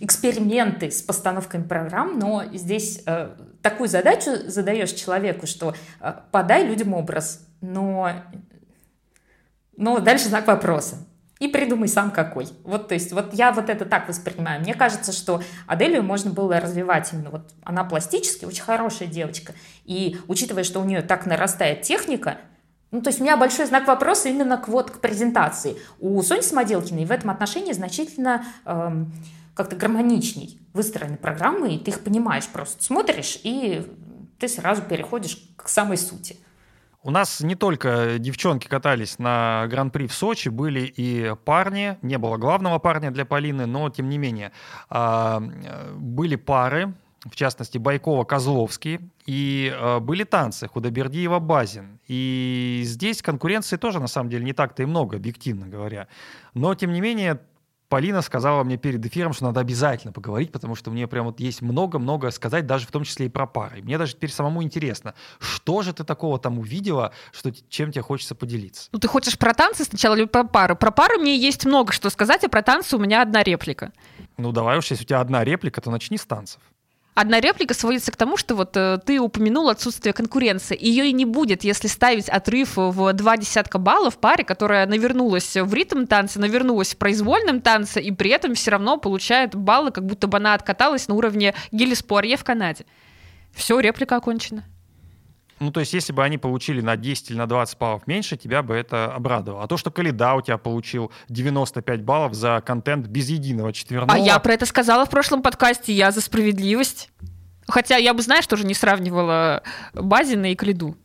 эксперименты с постановками программ, но здесь такую задачу задаешь человеку, что подай людям образ, но дальше знак вопроса. И придумай сам какой. Вот, то есть, вот я вот это так воспринимаю. Мне кажется, что Аделию можно было развивать именно. Вот она пластически, очень хорошая девочка. И учитывая, что у нее так нарастает техника, ну, то есть у меня большой знак вопроса именно к презентации. У Сони Самоделкиной в этом отношении значительно как-то гармоничней выстроены программы, и ты их понимаешь просто. Смотришь, и ты сразу переходишь к самой сути. У нас не только девчонки катались на Гран-при в Сочи, были и парни, не было главного парня для Полины, но тем не менее. Были пары, в частности, Бойкова-Козловский, и были танцы Худайбердиева-Базин. И здесь конкуренции тоже, на самом деле, не так-то и много, объективно говоря. Но, тем не менее, Полина сказала мне перед эфиром, что надо обязательно поговорить, потому что мне прям вот есть много-много сказать, даже в том числе и про пары. И мне даже теперь самому интересно, что же ты такого там увидела, чем тебе хочется поделиться? Ну, ты хочешь про танцы сначала или про пару? Про пару мне есть много что сказать, а про танцы у меня одна реплика. Ну, давай уж, если у тебя одна реплика, то начни с танцев. Одна реплика сводится к тому, что вот ты упомянул отсутствие конкуренции. Ее и не будет, если ставить отрыв в 20 баллов паре, которая навернулась в ритм танца, навернулась в произвольном танце, и при этом все равно получает баллы, как будто бы она откаталась на уровне Гиллис-Пуарье в Канаде. Все, реплика окончена. Ну, то есть, если бы они получили на 10 или на 20 баллов меньше, тебя бы это обрадовало. А то, что Калида у тебя получил 95 баллов за контент без единого четверного... А я про это сказала в прошлом подкасте, я за справедливость. Хотя я бы, знаешь, тоже не сравнивала Базина и Калиду.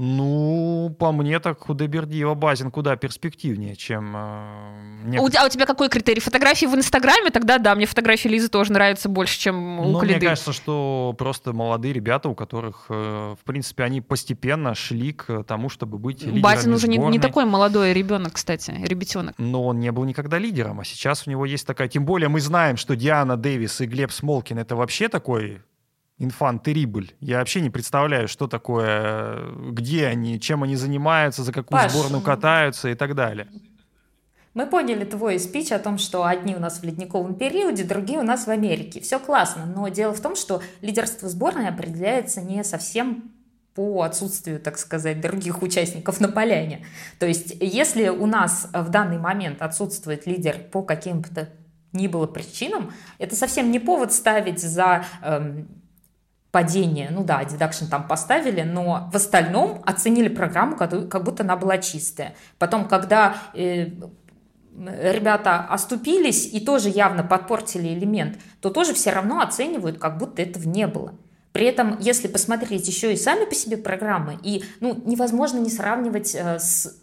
Ну, по мне, так Худайбердиева, Базин куда перспективнее, чем... А у тебя какой критерий? Фотографии в Инстаграме? Тогда да, мне фотографии Лизы тоже нравятся больше, чем у Калиды. Ну, мне кажется, что просто молодые ребята, у которых, в принципе, они постепенно шли к тому, чтобы быть лидерами сборной. Базин уже не такой молодой ребенок, кстати, ребятенок. Но он не был никогда лидером, а сейчас у него есть такая... Тем более мы знаем, что Диана Дэвис и Глеб Смолкин — это вообще такой... инфан-терибль. Я вообще не представляю, что такое, где они, чем они занимаются, за какую сборную катаются и так далее. Мы поняли твой спич о том, что одни у нас в ледниковом периоде, другие у нас в Америке. Все классно, но дело в том, что лидерство сборной определяется не совсем по отсутствию, так сказать, других участников на поляне. То есть, если у нас в данный момент отсутствует лидер по каким-то ни было причинам, это совсем не повод ставить за... падение, ну да, дедакшн там поставили, но в остальном оценили программу, как будто она была чистая. Потом, когда ребята оступились и тоже явно подпортили элемент, то тоже все равно оценивают, как будто этого не было. При этом, если посмотреть еще и сами по себе программы, и невозможно не сравнивать,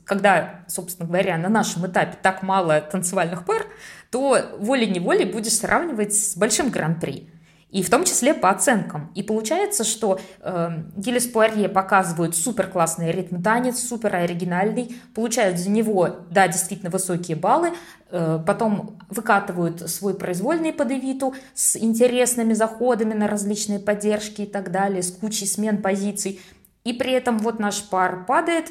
когда, собственно говоря, на нашем этапе так мало танцевальных пар, то волей-неволей будешь сравнивать с большим гран-при. И в том числе по оценкам. И получается, что Гиллис-Пуарье показывают суперклассный ритм-танец, супероригинальный, получают за него, да, действительно высокие баллы, потом выкатывают свой произвольный под эвиту с интересными заходами на различные поддержки и так далее, с кучей смен позиций. И при этом вот наш пар падает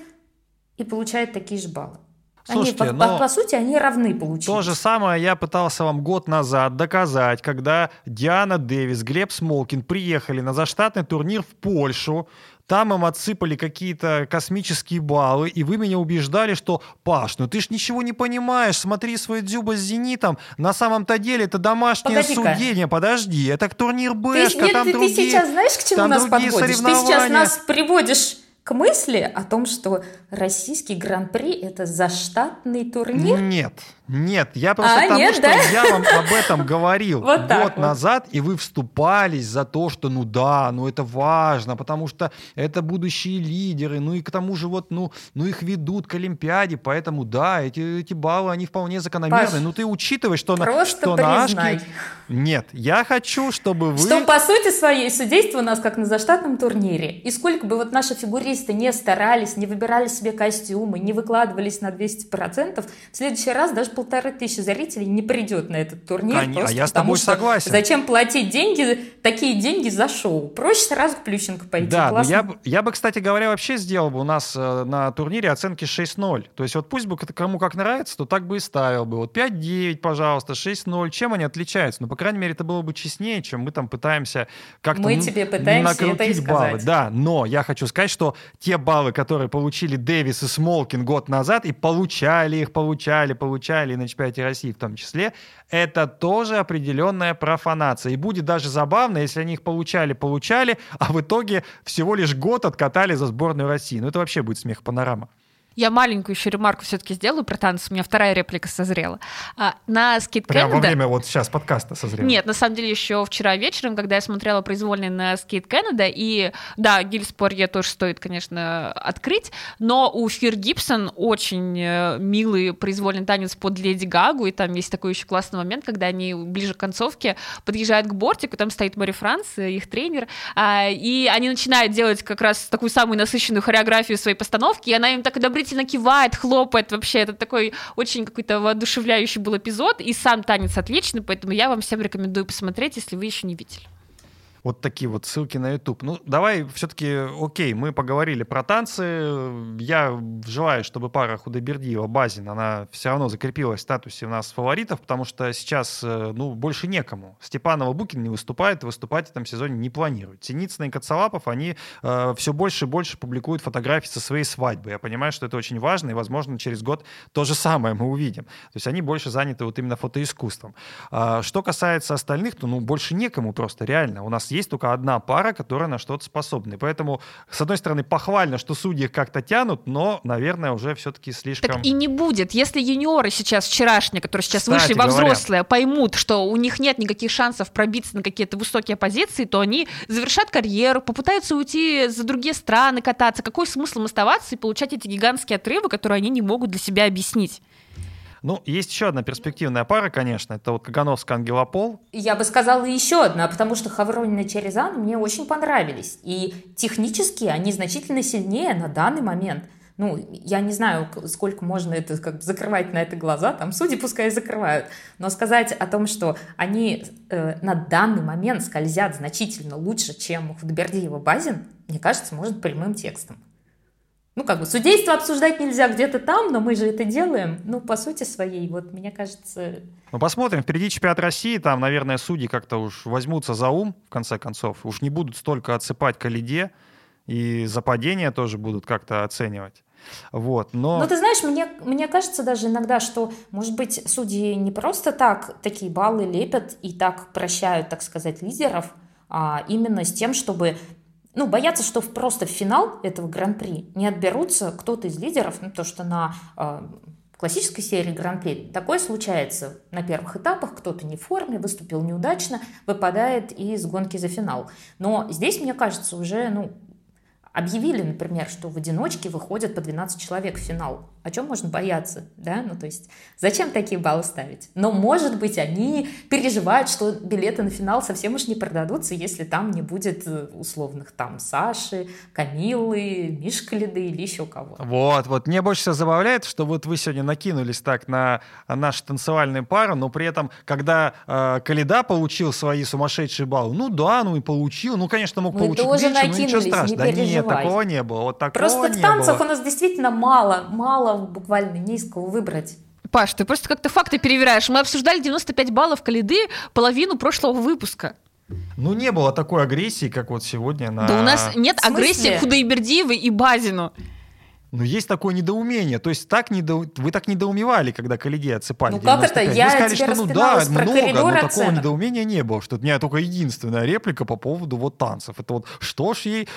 и получает такие же баллы. Слушайте, они, по сути, они равны получились. То же самое я пытался вам год назад доказать, когда Диана Дэвис, Глеб Смолкин приехали на заштатный турнир в Польшу. Там им отсыпали какие-то космические баллы, и вы меня убеждали, что «Паш, ну ты ж ничего не понимаешь, смотри свой Дзюба с Зенитом, на самом-то деле это домашнее судение». Подожди, это турнир Бэшка, там другие. Ты сейчас знаешь, к чему нас подводишь? Ты сейчас нас приводишь... к мысли о том, что российский гран-при – это заштатный турнир? Нет, я просто к тому, нет, что да? Я вам об этом говорил вот год назад, и вы вступались за то, что это важно, потому что это будущие лидеры, и к тому же их ведут к Олимпиаде, поэтому да, эти баллы, они вполне закономерны. Паш, ты учитывай, что просто признай. Нет, я хочу, чтобы вы... Что по сути своей судейство у нас как на заштатном турнире, и сколько бы наши фигуристы не старались, не выбирали себе костюмы, не выкладывались на 200%, в следующий раз даже 1500 зрителей не придет на этот турнир. А я с тобой согласен. Зачем платить такие деньги за шоу? Проще сразу к Плющенко пойти. Да, я бы, кстати говоря, вообще сделал бы у нас на турнире оценки 6-0. То есть пусть бы кому как нравится, то так бы и ставил бы. 5-9, пожалуйста, 6-0. Чем они отличаются? По крайней мере, это было бы честнее, чем мы там пытаемся как-то накрутить баллы. Да, но я хочу сказать, что те баллы, которые получили Дэвис и Смолкин год назад, и получали их, и на чемпионате России в том числе, это тоже определенная профанация. И будет даже забавно, если они их получали, а в итоге всего лишь год откатали за сборную России. Это вообще будет смех-панорама. Я маленькую еще ремарку все-таки сделаю про танцы. У меня вторая реплика созрела. На скейт-кэнда... Прямо во время сейчас подкаста созрела. Нет, на самом деле еще вчера вечером, когда я смотрела произвольный на скейт-кэнда, и да, Гиллис-Пуарье тоже стоит, конечно, открыть, но у Фир Гибсон очень милый произвольный танец под Леди Гагу, и там есть такой еще классный момент, когда они ближе к концовке подъезжают к бортику, там стоит Мэри Франс, их тренер, и они начинают делать как раз такую самую насыщенную хореографию своей постановки, и она им так одобрительно кивает, хлопает вообще. Это такой очень какой-то воодушевляющий был эпизод, и сам танец отличный, поэтому я вам всем рекомендую посмотреть, если вы еще не видели. Вот такие вот ссылки на YouTube. Ну, давай все-таки, окей, мы поговорили про танцы. Я желаю, чтобы пара Худайбердиева-Базин, она все равно закрепилась в статусе у нас фаворитов, потому что сейчас, ну, больше некому. Степанова-Букин не выступает, выступать в этом сезоне не планирует. Синицын и Коцалапов, они все больше и больше публикуют фотографии со своей свадьбы. Я понимаю, что это очень важно, и, возможно, через год то же самое мы увидим. То есть они больше заняты вот именно фотоискусством. Что касается остальных, то, ну, больше некому просто, реально. У нас есть только одна пара, которая на что-то способна. И поэтому, с одной стороны, похвально, что судьи их как-то тянут, но, наверное, уже все-таки слишком... Так и не будет. Если юниоры сейчас, вчерашние, которые сейчас вышли во взрослые, поймут, что у них нет никаких шансов пробиться на какие-то высокие позиции, то они завершат карьеру, попытаются уйти за другие страны, кататься. Какой смысл им оставаться и получать эти гигантские отрывы, которые они не могут для себя объяснить? Ну, есть еще одна перспективная пара, конечно, это вот Кагановская-Ангелопол. Я бы сказала еще одна, потому что Хавронин и Черезан мне очень понравились. И технически они значительно сильнее на данный момент. Ну, я не знаю, сколько можно это как бы закрывать на это глаза, там судьи пускай закрывают, но сказать о том, что они на данный момент скользят значительно лучше, чем Худайбердиева-Базин, мне кажется, может прямым текстом. Ну, как бы, судейство обсуждать нельзя где-то там, но мы же это делаем. Ну, по сути своей, вот, мне кажется... Ну, посмотрим. Впереди чемпионат России. Там, наверное, судьи как-то уж возьмутся за ум, в конце концов. Уж не будут столько отсыпать Калиде. И за падение тоже будут как-то оценивать. Вот, но... Ну, ты знаешь, мне кажется даже иногда, что, может быть, судьи не просто так такие баллы лепят и так прощают, так сказать, лидеров, а именно с тем, чтобы... Ну, боятся, что просто в финал этого гран-при не отберутся кто-то из лидеров, ну, потому что на классической серии гран-при такое случается. На первых этапах кто-то не в форме, выступил неудачно, выпадает из гонки за финал. Но здесь, мне кажется, уже объявили, например, что в одиночке выходят по 12 человек в финал. О чем можно бояться, да? Ну, то есть, зачем такие баллы ставить? Но, может быть, они переживают, что билеты на финал совсем уж не продадутся, если там не будет условных там Саши, Камилы, Мишкалиды или еще кого-то. Вот. Мне больше всего забавляет, что вот вы сегодня накинулись так на нашу танцевальную пару, но при этом, когда Калида получил свои сумасшедшие баллы, и получил, конечно, мог получить меньше, но ничего страшного. Нет, такого не было. Просто в танцах у нас действительно мало буквально не из кого выбрать. Паш, ты просто как-то факты перевираешь. Мы обсуждали 95 баллов Калиды, половину прошлого выпуска. Ну, не было такой агрессии, как вот сегодня на... Да у нас нет агрессии к Худайбердиевой и Базину. Ну, есть такое недоумение. То есть вы так недоумевали, когда Калиде отсыпали. Ну, как это? Я сказали, тебе что, распиналась про коридор оценок. Но такого недоумения не было. Что у меня только единственная реплика по поводу вот танцев. Это вот что ж ей...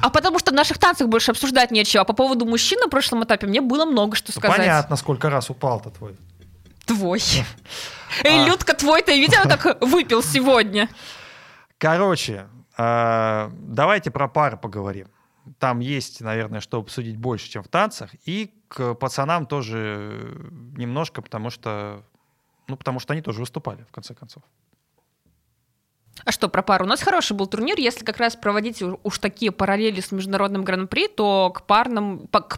А потому что в наших танцах больше обсуждать нечего. А по поводу мужчин на прошлом этапе мне было много что сказать. Понятно, сколько раз упал-то твой. Твой. Эй, Людка, твой-то видела, как выпил сегодня? Короче, давайте про пары поговорим. Там есть, наверное, что обсудить больше, чем в танцах. И к пацанам тоже немножко, потому что они тоже выступали, в конце концов. А что про пару? У нас хороший был турнир. Если как раз проводить уж такие параллели с международным гран-при, то к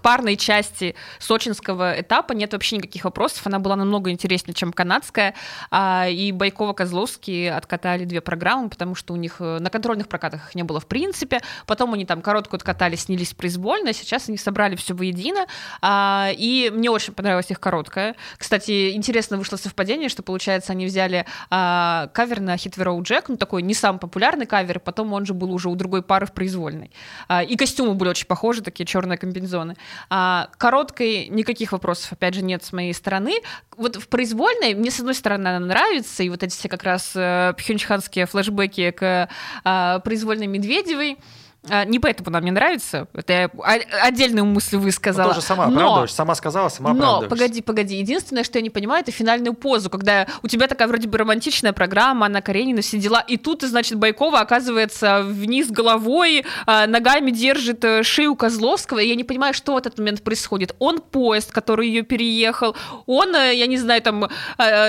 парной части сочинского этапа нет вообще никаких вопросов. Она была намного интереснее, чем канадская. И Бойкова-Козловский откатали две программы, потому что у них на контрольных прокатах их не было в принципе. Потом они там короткую откатали, снялись произвольно. Сейчас они собрали все воедино. И мне очень понравилась их короткая. Кстати, интересно вышло совпадение, что, получается, они взяли кавер на хит «Вероу Джек», такой не самый популярный кавер, потом он же был уже у другой пары в произвольной. И костюмы были очень похожи, такие черные комбинезоны. Короткой никаких вопросов, опять же, нет с моей стороны. Вот в произвольной мне, с одной стороны, она нравится, и вот эти все как раз пхенчханские флешбеки к произвольной Медведевой, не поэтому она мне нравится, это я отдельную мысль высказала. Ты тоже сама оправдываешь, сама сказала, сама оправдываешь. Но, погоди, единственное, что я не понимаю, это финальную позу, когда у тебя такая вроде бы романтичная программа, Анна Каренина, все дела, и тут, значит, Бойкова оказывается вниз головой, ногами держит шею Козловского, и я не понимаю, что в этот момент происходит. Он поезд, который ее переехал, он, я не знаю, там,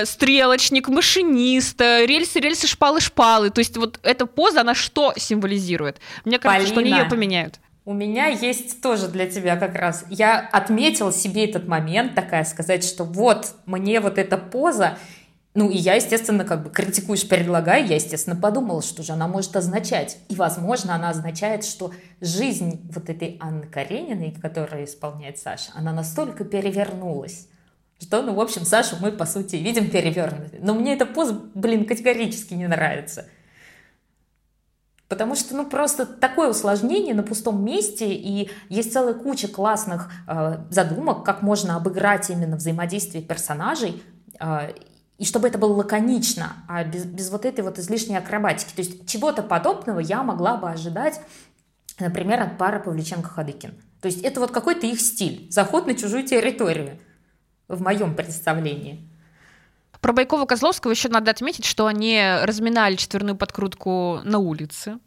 стрелочник, машинист, рельсы, шпалы, то есть вот эта поза, она что символизирует? Мне кажется, что они ее поменяют. У меня есть тоже для тебя как раз. Я отметила себе этот момент, такая сказать, что вот мне вот эта поза Ну, и я, естественно, как бы критикуешь, предлагаю, я, естественно, подумала, что же она может означать. И, возможно, она означает, что жизнь вот этой Анны Карениной, которая исполняет Саша, она настолько перевернулась, что, ну, в общем, Сашу мы, по сути, видим перевернутой. Но мне эта поза, блин, категорически не нравится. Потому что, ну, просто такое усложнение на пустом месте, и есть целая куча классных задумок, как можно обыграть именно взаимодействие персонажей, и чтобы это было лаконично, а без вот этой вот излишней акробатики. То есть чего-то подобного я могла бы ожидать, например, от пары Павличенко-Хадыкин. То есть это вот какой-то их стиль, заход на чужую территорию, в моем представлении. Про Бойкова-Козловского еще надо отметить, что они разминали четверную подкрутку на улице.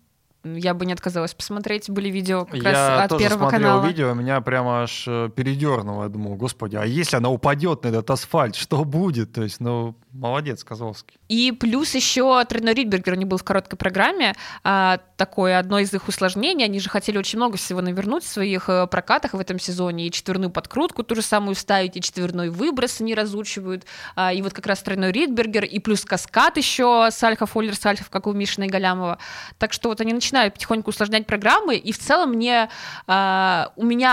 Я бы не отказалась посмотреть, были видео как раз от Первого канала. Я тоже смотрел видео, меня прямо аж передернуло. Я думаю, господи, а если она упадет на этот асфальт, что будет? То есть, ну, молодец Козловский. И плюс еще тренер Ридбергер, у них был в короткой программе, такое одно из их усложнений, они же хотели очень много всего навернуть в своих прокатах в этом сезоне, и четверную подкрутку ту же самую ставить, и четверной выброс они разучивают, и вот как раз тренер Ридбергер, и плюс каскад еще Сальхов, как у Мишина и Галямова. Так что вот они начинают потихоньку усложнять программы, и в целом у меня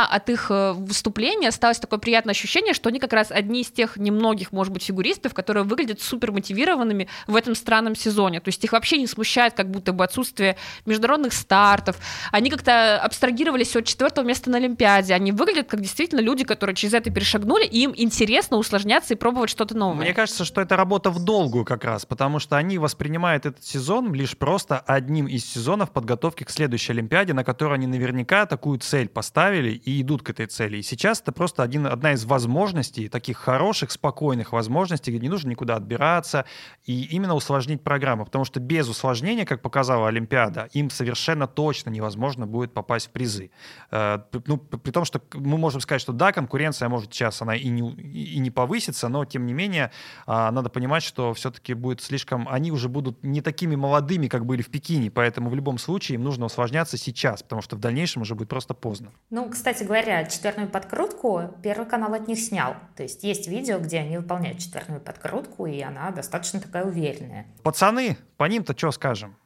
от их выступления осталось такое приятное ощущение, что они как раз одни из тех немногих, может быть, фигуристов, которые выглядят супер мотивированными в этом странном сезоне. То есть их вообще не смущает как будто бы отсутствие международных стартов. Они как-то абстрагировались от 4-го места на Олимпиаде. Они выглядят как действительно люди, которые через это перешагнули, и им интересно усложняться и пробовать что-то новое. Мне кажется, что это работа в долгую как раз, потому что они воспринимают этот сезон лишь просто одним из сезонов подготовки к следующей Олимпиаде, на которой они наверняка такую цель поставили и идут к этой цели. И сейчас это просто одна из возможностей, таких хороших, спокойных возможностей, где не нужно никуда отбираться, и именно усложнить программу, потому что без усложнения, как показала Олимпиада, им совершенно точно невозможно будет попасть в призы. Ну, при том, что мы можем сказать, что да, конкуренция, может, сейчас она и не повысится, но, тем не менее, надо понимать, что все-таки будет слишком... Они уже будут не такими молодыми, как были в Пекине, поэтому в любом случае им нужно усложняться сейчас, потому что в дальнейшем уже будет просто поздно. Ну, кстати говоря, четверную подкрутку Первый канал от них снял. То есть видео, где они выполняют четверную подкрутку, и она достаточно такая уверенная. Пацаны, по ним-то что скажем?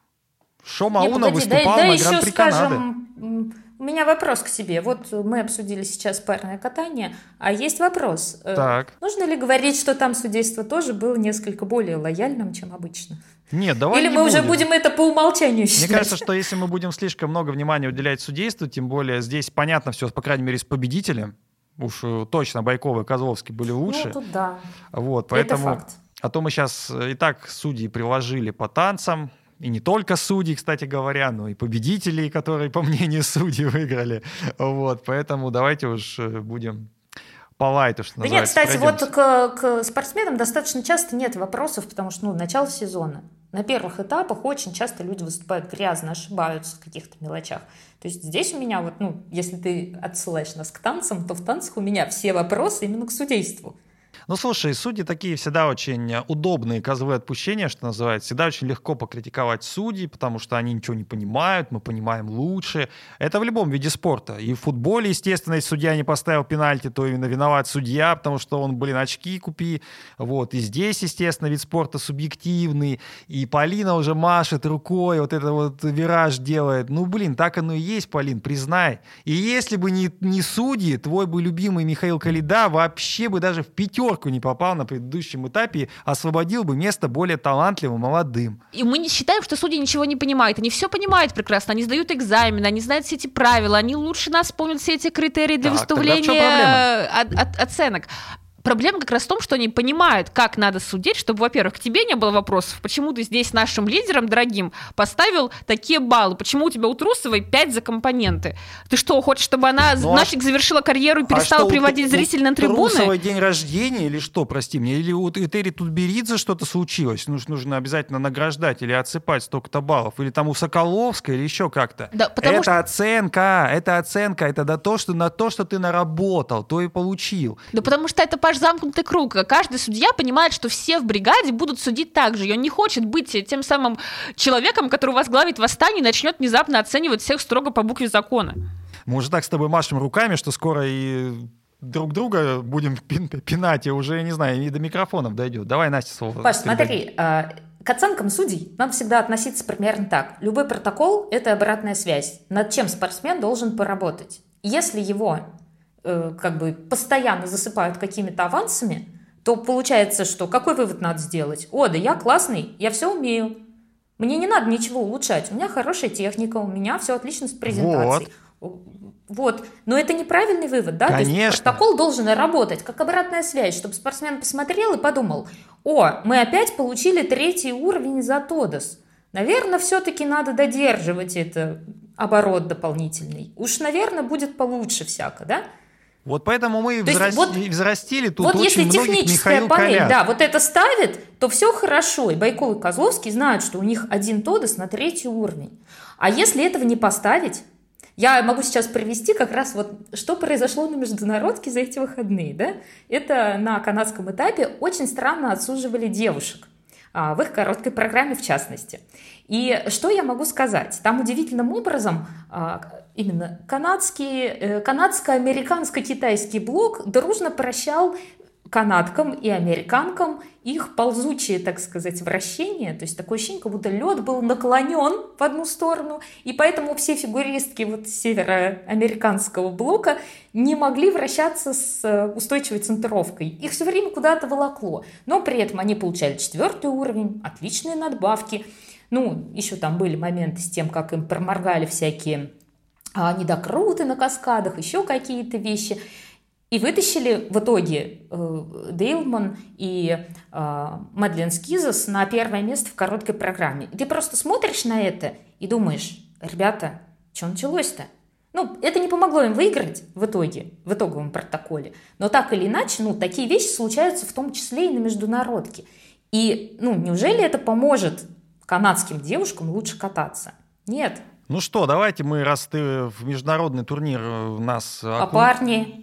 Шома Уно выступал на Гран-при Канады. У меня вопрос к тебе. Вот мы обсудили сейчас парное катание, а есть вопрос. Так. Нужно ли говорить, что там судейство тоже было несколько более лояльным, чем обычно? Нет, давай или не мы будем. Уже будем это по умолчанию считать? Мне кажется, что если мы будем слишком много внимания уделять судейству, тем более здесь понятно все, по крайней мере, с победителем, уж точно Бойкова и Козловский были лучше. Ну, тут да. Вот, поэтому... Это факт. А то мы сейчас и так судьи приложили по танцам, и не только судьи, кстати говоря, но и победителей, которые, по мнению судей, выиграли. Вот, поэтому давайте уж будем по лайту, что называется. Да нет, кстати, пройдемся. Вот к спортсменам достаточно часто нет вопросов, потому что, ну, начало сезона. На первых этапах очень часто люди выступают грязно, ошибаются в каких-то мелочах. То есть здесь у меня, вот, ну, если ты отсылаешь нас к танцам, то в танцах у меня все вопросы именно к судейству. Ну, слушай, судьи такие всегда очень удобные козлы отпущения, что называется. Всегда очень легко покритиковать судей, потому что они ничего не понимают, мы понимаем лучше. Это в любом виде спорта. И в футболе, естественно, если судья не поставил пенальти, то именно виноват судья, потому что он, блин, очки купи. Вот. И здесь, естественно, вид спорта субъективный. И Полина уже машет рукой, вот это вот вираж делает. Ну, блин, так оно и есть, Полин, признай. И если бы не судьи, твой бы любимый Михаил Коляда вообще бы даже в пятерку не попал на предыдущем этапе, освободил бы место более талантливым, молодым. И мы не считаем, что судьи ничего не понимают. Они все понимают прекрасно, они сдают экзамены, они знают все эти правила, они лучше нас помнят все эти критерии для выставления оценок. Проблема как раз в том, что они понимают, как надо судить, чтобы, во-первых, к тебе не было вопросов, почему ты здесь нашим лидерам, дорогим, поставил такие баллы, почему у тебя у Трусовой 5 за компоненты. Ты что, хочешь, чтобы она, нафиг, завершила карьеру и перестала приводить зрителей на трибуны? Трусовой день рождения или что, прости меня, или у Этери Тутберидзе что-то случилось, нужно обязательно награждать или отсыпать столько-то баллов, или там у Соколовской, или еще как-то. Да, это оценка, это на то, что ты наработал, то и получил. Да потому что это замкнутый круг. Каждый судья понимает, что все в бригаде будут судить так же. И он не хочет быть тем самым человеком, который возглавит восстание и начнет внезапно оценивать всех строго по букве закона. Мы уже так с тобой машем руками, что скоро и друг друга будем пинать, и уже, не знаю, не до микрофонов дойдет. Давай, Настя, слово. Паш, смотри, к оценкам судей надо всегда относиться примерно так. Любой протокол – это обратная связь, над чем спортсмен должен поработать. Если его постоянно засыпают какими-то авансами, то получается, что какой вывод надо сделать? О, да я классный, я все умею. Мне не надо ничего улучшать. У меня хорошая техника, у меня все отлично с презентацией. Вот. Но это неправильный вывод, да? Конечно. То есть протокол должен работать как обратная связь, чтобы спортсмен посмотрел и подумал: о, мы опять получили 3-й уровень за ТОДОС. Наверное, все-таки надо додерживать это, оборот дополнительный. Уж, наверное, будет получше всяко, да? Вот поэтому мы и взрастили тут вот очень многих Михаил Колян. Вот если техническая панель, да, вот это ставит, то все хорошо. И Бойкова и Козловский знают, что у них 1 ТОДОС на 3-й уровень. А если этого не поставить... Я могу сейчас привести как раз вот, что произошло на международке за эти выходные, да? Это на канадском этапе очень странно отсуживали девушек, в их короткой программе в частности. И что я могу сказать? Там удивительным образом именно канадско-американско-китайский блок дружно прощал канадкам и американкам их ползучие, так сказать, вращения, то есть такое ощущение, как будто лед был наклонен в одну сторону, и поэтому все фигуристки вот североамериканского блока не могли вращаться с устойчивой центровкой. Их все время куда-то волокло, но при этом они получали 4-й уровень, отличные надбавки. Ну, еще там были моменты с тем, как им проморгали всякие недокруты на каскадах, еще какие-то вещи. И вытащили в итоге Дейлман и Мадлен Скизос на 1-е место в короткой программе. И ты просто смотришь на это и думаешь: ребята, что началось-то? Ну, это не помогло им выиграть в итоге, в итоговом протоколе. Но так или иначе, ну, такие вещи случаются в том числе и на международке. И, ну, неужели это поможет канадским девушкам лучше кататься? Нет. Ну что, давайте мы, раз ты в международный турнир у нас... А парни...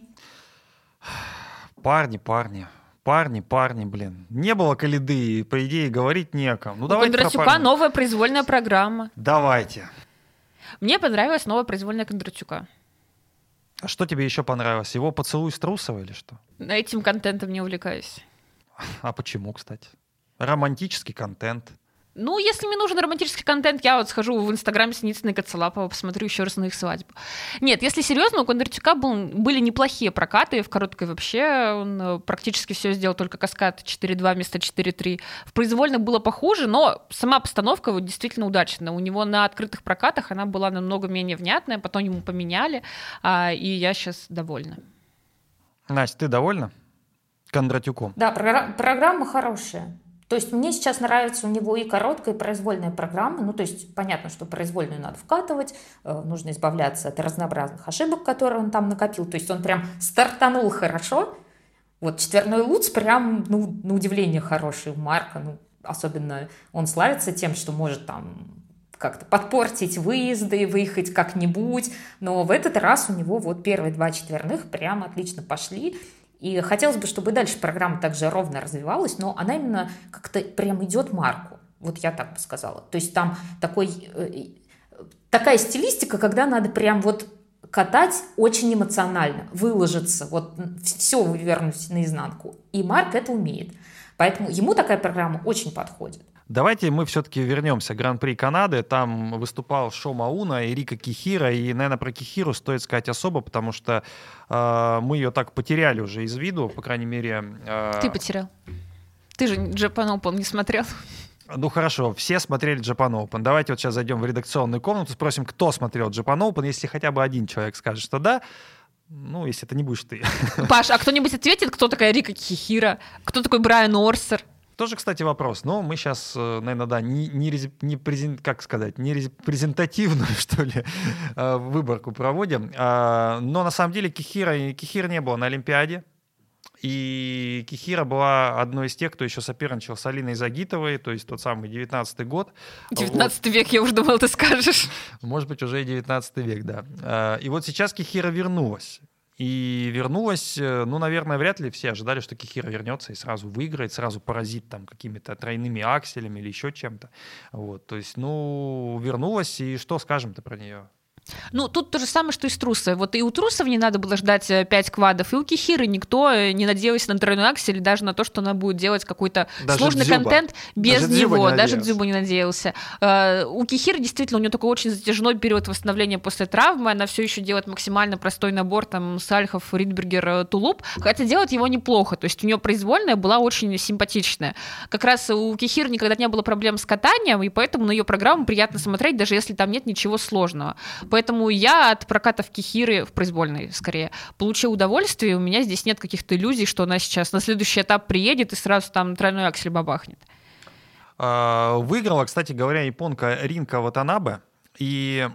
Парни, блин. Не было Калиды, и, по идее, говорить не о ком. Ну, давайте про парни. У Кондратюка новая произвольная программа. Давайте. Мне понравилась новая произвольная Кондратюка. А что тебе еще понравилось? Его поцелуй с Трусовой или что? Этим контентом не увлекаюсь. А почему, кстати? Романтический контент. Ну, если мне нужен романтический контент, я вот схожу в Инстаграм Синицына и Коцелапова, посмотрю еще раз на их свадьбу. Нет, если серьезно, у Кондратюка были неплохие прокаты в короткой вообще. Он практически все сделал, только каскад 4-2 вместо 4-3. В произвольно было похуже, но сама постановка вот действительно удачная. У него на открытых прокатах она была намного менее внятная, потом ему поменяли, и я сейчас довольна. Настя, ты довольна Кондратюком? Да, программа хорошая. То есть мне сейчас нравится у него и короткая, и произвольная программа. Ну, то есть понятно, что произвольную надо вкатывать, нужно избавляться от разнообразных ошибок, которые он там накопил. То есть он прям стартанул хорошо. Вот четверной лутс прям, ну, на удивление хороший у Марка. Ну, особенно он славится тем, что может там как-то подпортить выезды, выехать как-нибудь. Но в этот раз у него вот 1-е 2 четверных прям отлично пошли. И хотелось бы, чтобы дальше программа также ровно развивалась, но она именно как-то прям идет Марку. Вот я так бы сказала. То есть там такая стилистика, когда надо прям вот катать очень эмоционально, выложиться, вот все вывернуть наизнанку. И Марк это умеет. Поэтому ему такая программа очень подходит. Давайте мы все-таки вернемся к Гран-при Канады. Там выступал Шома Уно и Рика Кихира. И, наверное, про Кихиру стоит сказать особо, потому что мы ее так потеряли уже из виду, по крайней мере... Ты потерял. Ты же Japan Open не смотрел. Ну хорошо, все смотрели Japan Open. Давайте вот сейчас зайдем в редакционную комнату, спросим, кто смотрел Japan Open. Если хотя бы один человек скажет, что да, ну, если это не будешь ты. Паш, а кто-нибудь ответит, кто такая Рика Кихира? Кто такой Брайан Орсер? Тоже, кстати, вопрос, но мы сейчас, наверное, да, не репрезентативную, что ли, выборку проводим. Но на самом деле Кихира не было на Олимпиаде. И Кихира была одной из тех, кто еще соперничал с Алиной Загитовой, то есть тот самый 19-й год. 19 вот. Век, я уже думала, ты скажешь. Может быть, уже и 19 век, да. И вот сейчас Кихира вернулась. И вернулась, ну, наверное, вряд ли все ожидали, что Кихира вернется и сразу выиграет, сразу поразит там какими-то тройными акселями или еще чем-то. Вот, то есть, ну, вернулась, и что скажем-то про нее? Ну, тут то же самое, что и с Трусовой. Вот и у Трусовой не надо было ждать 5 квадов, и у Кихиры никто не надеялся на тройной аксель, даже на то, что она будет делать какой-то даже сложный Дзюба. Контент без даже него. Даже Дзюба не надеялся. У Кихиры действительно, у нее такой очень затяжной период восстановления после травмы. Она все еще делает максимально простой набор, там, Сальхов, Ридбергер, Тулуп. Хотя делает его неплохо. То есть у нее произвольная была очень симпатичная. Как раз у Кихиры никогда не было проблем с катанием, и поэтому на ее программу приятно смотреть, даже если там нет ничего сложного. Поэтому я от прокатов Кихиры, в произвольной скорее, получила удовольствие. У меня здесь нет каких-то иллюзий, что она сейчас на следующий этап приедет и сразу там тройной аксель бабахнет. Выиграла, кстати говоря, японка Ринка Ватанабе. И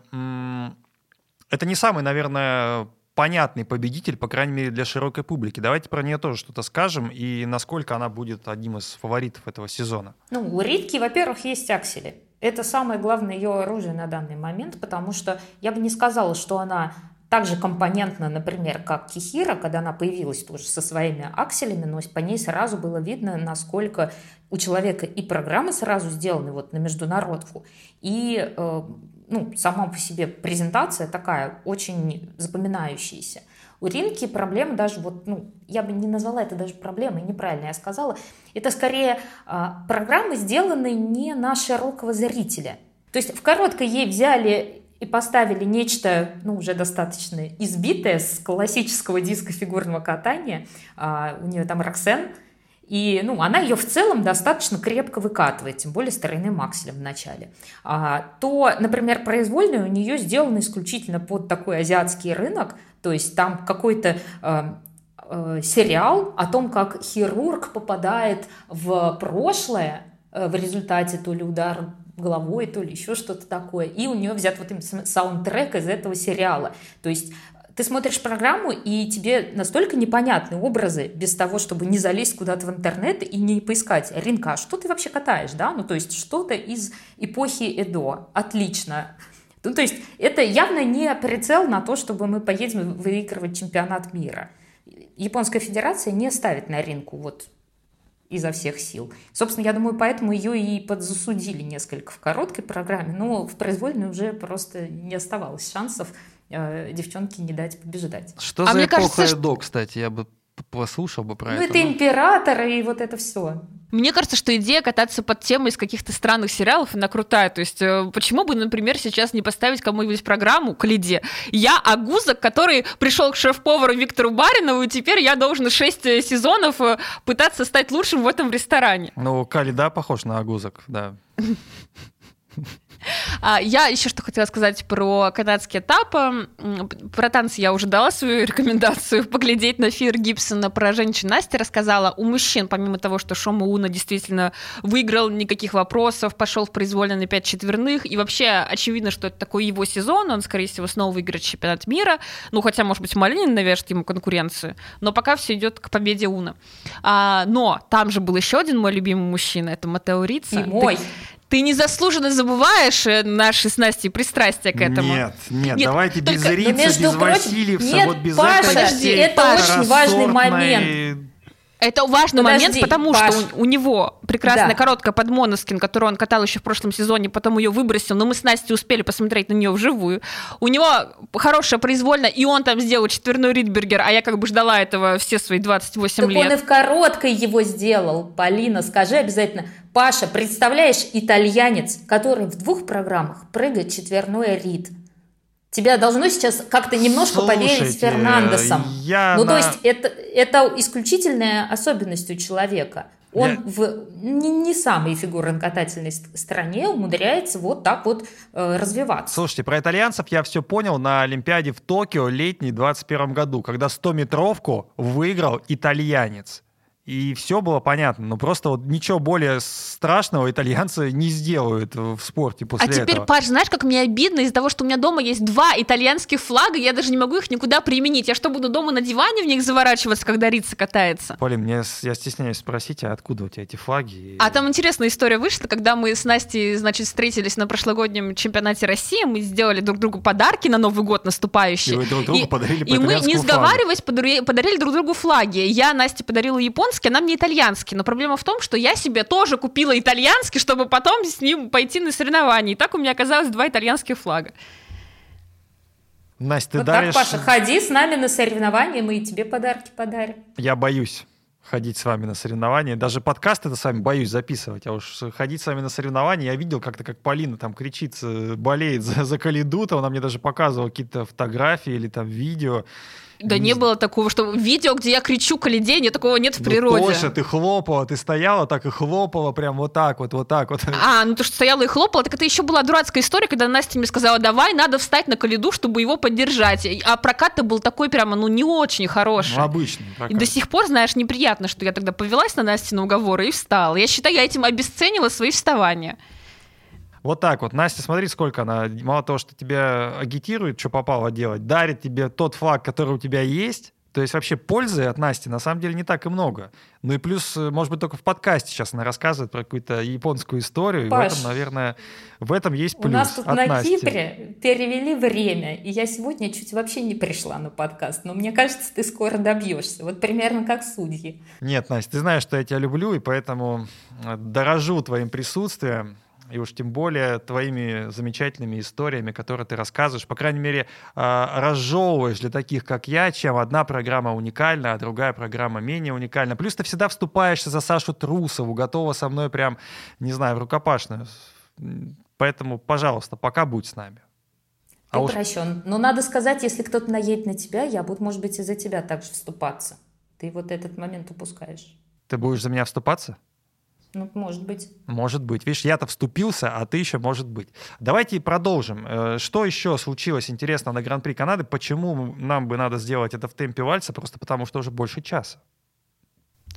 это не самый, наверное, понятный победитель, по крайней мере, для широкой публики. Давайте про нее тоже что-то скажем и насколько она будет одним из фаворитов этого сезона. Ну, у Ритки, во-первых, есть аксели. Это самое главное ее оружие на данный момент, потому что я бы не сказала, что она так же компонентна, например, как Кихира, когда она появилась тоже со своими акселями, но по ней сразу было видно, насколько у человека и программы сразу сделаны вот на международку, и ну, сама по себе презентация такая очень запоминающаяся. У Ринки проблема даже, вот, ну, я бы не назвала это даже проблемой, неправильно я сказала. Это скорее программы, сделанные не на широкого зрителя. То есть в короткой ей взяли и поставили нечто, ну, уже достаточно избитое с классического диска фигурного катания. У нее там Роксен. И, ну, она ее в целом достаточно крепко выкатывает, тем более с тройным акселем в начале. То, например, произвольные у нее сделаны исключительно под такой азиатский рынок, то есть там какой-то сериал о том, как хирург попадает в прошлое в результате то ли удара головой, то ли еще что-то такое, и у нее взят вот именно саундтрек из этого сериала. То есть ты смотришь программу, и тебе настолько непонятны образы, без того, чтобы не залезть куда-то в интернет и не поискать. Ринка, а что ты вообще катаешь, да? Ну, то есть что-то из эпохи Эдо. Отлично. Ну, то есть это явно не прицел на то, чтобы мы поедем выигрывать чемпионат мира. Японская федерация не ставит на Ринку вот изо всех сил. Собственно, я думаю, поэтому ее и подзасудили несколько в короткой программе, но в произвольной уже просто не оставалось шансов девчонке не дать побеждать. Что за эпоха Эдо, кстати, я бы послушал бы про это. Ну, это император и вот это все. Мне кажется, что идея кататься под темой из каких-то странных сериалов, она крутая. То есть, почему бы, например, сейчас не поставить кому-нибудь программу к лиде? Я агузок, который пришел к шеф-повару Виктору Баринову, и теперь я должен 6 сезонов пытаться стать лучшим в этом ресторане. Ну, Калида похож на агузок, да. Я еще что хотела сказать про канадский этап. Про танцы я уже дала свою рекомендацию поглядеть на Фир Гибсона. Про женщин Настя рассказала. У мужчин, помимо того, что Шома Уно действительно выиграл, никаких вопросов, пошел в произвольно на 5 четверных. И вообще очевидно, что это такой его сезон. Он, скорее всего, снова выиграет чемпионат мира. Ну, хотя, может быть, Малинин навяжет ему конкуренцию. Но пока все идет к победе Уно. Но там же был еще один мой любимый мужчина. Это Маттео Риццо. И мой. Ты незаслуженно забываешь наши с Настей пристрастия к этому. Нет, давайте только без Рица, без Васильевса, нет, вот без Паша, этого. Подожди, это очень важный момент. Это важный момент, потому Паш. Что у него прекрасная короткая под Måneskin, которую он катал еще в прошлом сезоне, потом ее выбросил, но мы с Настей успели посмотреть на нее вживую. У него хорошая произвольная, и он там сделал четверной Ридбергер, а я как бы ждала этого все свои 28 лет. Так он и в короткой его сделал, Полина, скажи обязательно. Паша, представляешь, итальянец, который в 2 программах прыгает четверной рид. Тебя должно сейчас как-то немножко поверить с Фернандесом. То есть это исключительная особенность у человека. Он не самой фигурно-катательной стране умудряется вот так вот развиваться. Слушайте, про итальянцев я все понял на Олимпиаде в Токио летней 2021 году, когда 100-метровку выиграл итальянец. И все было понятно, но просто вот ничего более страшного итальянцы не сделают в спорте после этого. А теперь, Паш, знаешь, как мне обидно из-за того, что у меня дома есть 2 итальянских флага, я даже не могу их никуда применить. Я что, буду дома на диване в них заворачиваться, когда Рица катается? Полин, я стесняюсь спросить, а откуда у тебя эти флаги? А там интересная история вышла, когда мы с Настей, значит, встретились на прошлогоднем чемпионате России, мы сделали друг другу подарки на Новый год наступающий. И вы друг другу подарили по итальянскому флагу. И мы, не сговариваясь, подарили друг другу флаги. Я Насте подарила японский, она мне итальянский, но проблема в том, что я себе тоже купила итальянский, чтобы потом с ним пойти на соревнования, и так у меня оказалось 2 итальянских флага. Настя, вот ты даришь... Так, Паша, ходи с нами на соревнования, мы и тебе подарки подарим. Я боюсь ходить с вами на соревнования. Даже подкасты-то с вами боюсь записывать. А уж ходить с вами на соревнования, я видел как-то, как Полина там кричит, болеет за Калиду, там она мне даже показывала какие-то фотографии или там видео. Да не было такого, что видео, где я кричу Калиде, нет, такого нет в природе. Точно, ты хлопала, ты стояла так и хлопала, прям вот так вот, вот так вот. А, ну то, что стояла и хлопала, так это еще была дурацкая история, когда Настя мне сказала, давай, надо встать на Калиду, чтобы его поддержать. А прокат-то был такой прямо, ну не очень хороший. Ну, обычный прокат. И до сих пор, знаешь, неприятно, что я тогда повелась на Настину уговоры и встала. Я считаю, я этим обесценила свои вставания. Вот так вот. Настя, смотри, сколько она, мало того, что тебя агитирует, что попало делать, дарит тебе тот флаг, который у тебя есть. То есть вообще пользы от Насти на самом деле не так и много. Ну и плюс, может быть, только в подкасте сейчас она рассказывает про какую-то японскую историю. Паш, и в этом, наверное, в этом есть плюс. У нас тут на Насти. Кипре перевели время, и я сегодня чуть вообще не пришла на подкаст. Но мне кажется, ты скоро добьешься. Вот примерно как судьи. Нет, Настя, ты знаешь, что я тебя люблю, и поэтому дорожу твоим присутствием. И уж тем более твоими замечательными историями, которые ты рассказываешь, по крайней мере, разжевываешь для таких, как я, чем одна программа уникальна, а другая программа менее уникальна. Плюс ты всегда вступаешься за Сашу Трусову, готова со мной прям, не знаю, в рукопашную. Поэтому, пожалуйста, пока будь с нами. Ты прощен. Но надо сказать, если кто-то наедет на тебя, я буду, может быть, и за тебя также вступаться. Ты вот этот момент упускаешь. Ты будешь за меня вступаться? Ну, может быть. Может быть. Видишь, я-то вступился, а ты еще может быть. Давайте продолжим. Что еще случилось интересно на Гран-при Канады? Почему нам бы надо сделать это в темпе вальса? Просто потому, что уже больше часа.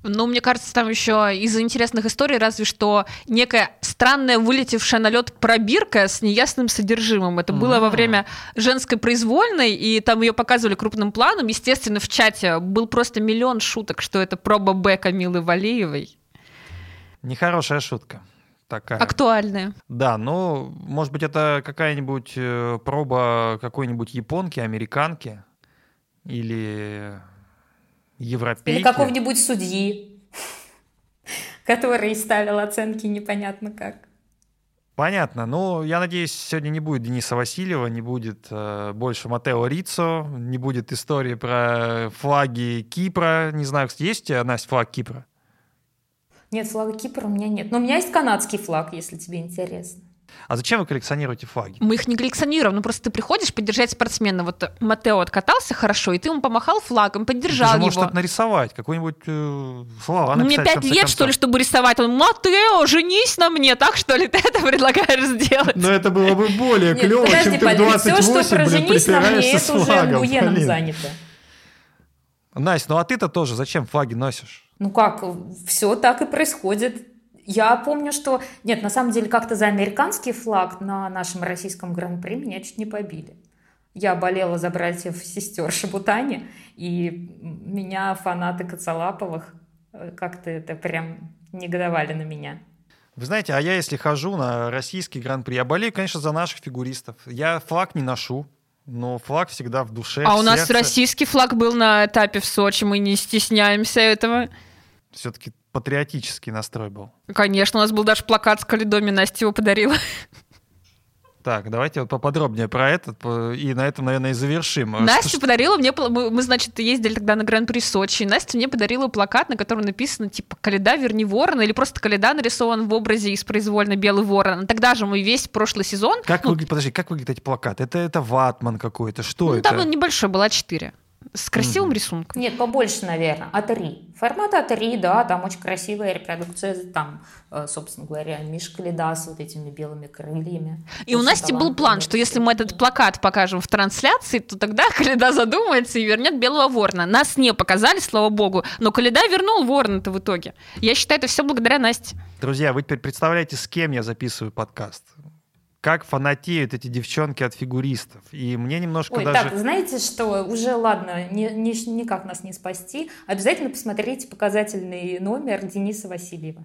Ну, мне кажется, там еще из интересных историй разве что некая странная вылетевшая на лед пробирка с неясным содержимым. Это было во время женской произвольной, и там ее показывали крупным планом. Естественно, в чате был просто миллион шуток, что это проба Б Камилы Валиевой. Нехорошая шутка такая. Актуальная. Да, ну, может быть, это какая-нибудь проба какой-нибудь японки, американки или европейки. Или какого-нибудь судьи, который ставил оценки непонятно как. Понятно. Ну, я надеюсь, сегодня не будет Дениса Васильева, не будет больше Маттео Риццо, не будет истории про флаги Кипра. Не знаю, есть у тебя, Настя, флаг Кипра? Нет, флага Кипра у меня нет. Но у меня есть канадский флаг, если тебе интересно. А зачем вы коллекционируете флаги? Мы их не коллекционируем, ну просто ты приходишь поддержать спортсмена. Вот Маттео откатался хорошо, и ты ему помахал флагом, поддержал его. Ты же можешь что-то нарисовать, какой-нибудь слова написать. Мне 5 лет, что ли, чтобы рисовать? Он, Маттео, женись на мне, так что ли ты это предлагаешь сделать? Но это было бы более клево, чем ты в 28, блин, припираешься с флагом. Это уже занято. Настя, ну а ты-то тоже зачем флаги носишь? Ну как, все так и происходит. Я помню, что... Нет, на самом деле, как-то за американский флаг на нашем российском гран-при меня чуть не побили. Я болела за братьев-сестер Шабутани, и меня фанаты Коцалаповых как-то это прям негодовали на меня. Вы знаете, а я, если хожу на российский гран-при, я болею, конечно, за наших фигуристов. Я флаг не ношу. Но флаг всегда в душе. А в у нас сердце. Российский флаг был на этапе в Сочи, мы не стесняемся этого. Все-таки патриотический настрой был. Конечно, у нас был даже плакат с Калидоми, Настя его подарила. Так, давайте вот поподробнее про этот, и на этом, наверное, и завершим. Настя подарила мне, мы, значит, ездили тогда на Гран-при Сочи, и Настя мне подарила плакат, на котором написано, типа, «Коляда, верни ворона», или просто «Коляда» нарисован в образе из произвольно «Белый ворон». Тогда же мы весь прошлый сезон... Как выглядит эти плакаты? Это ватман какой-то, что это? Там он небольшой был, А4, с красивым рисунком. Нет, побольше, наверное, А3. Формат А3, да, там очень красивая репродукция, там, собственно говоря, Миша Коляда с вот этими белыми крыльями. И у Насти был план, что если мы этот плакат покажем в трансляции, то тогда Коляда задумается и вернет белого ворона. Нас не показали, слава богу, но Коляда вернул ворона-то в итоге. Я считаю, это все благодаря Насте. Друзья, вы теперь представляете, с кем я записываю подкаст. Как фанатеют эти девчонки от фигуристов. И мне немножко так, знаете что, уже ладно, никак нас не спасти. Обязательно посмотрите показательный номер Дениса Васильева.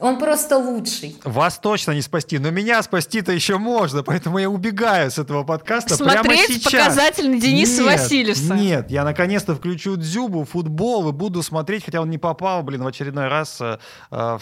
Он просто лучший. Вас точно не спасти, но меня спасти-то еще можно, поэтому я убегаю с этого подкаста. Смотреть прямо сейчас. Показательный Дениса Васильевса. Нет, я наконец-то включу Дзюбу, футбол и буду смотреть, хотя он не попал, блин, в очередной раз в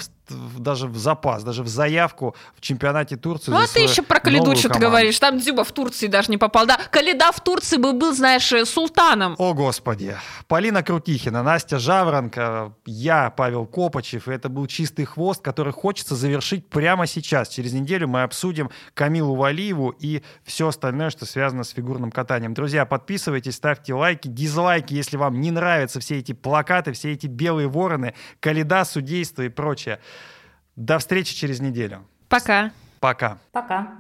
даже в запас, даже в заявку в чемпионате Турции. Ну, а ты еще про Калиду что-то говоришь. Там Дзюба в Турции даже не попал. Да, Калида в Турции бы был, знаешь, султаном. О, Господи. Полина Крутихина, Настя Жаворонкова, я, Павел Копычев. И это был «Чистый хвост», который хочется завершить прямо сейчас. Через неделю мы обсудим Камилу Валиеву и все остальное, что связано с фигурным катанием. Друзья, подписывайтесь, ставьте лайки, дизлайки, если вам не нравятся все эти плакаты, все эти белые вороны, Калида, судейство и прочее. До встречи через неделю. Пока. Пока. Пока.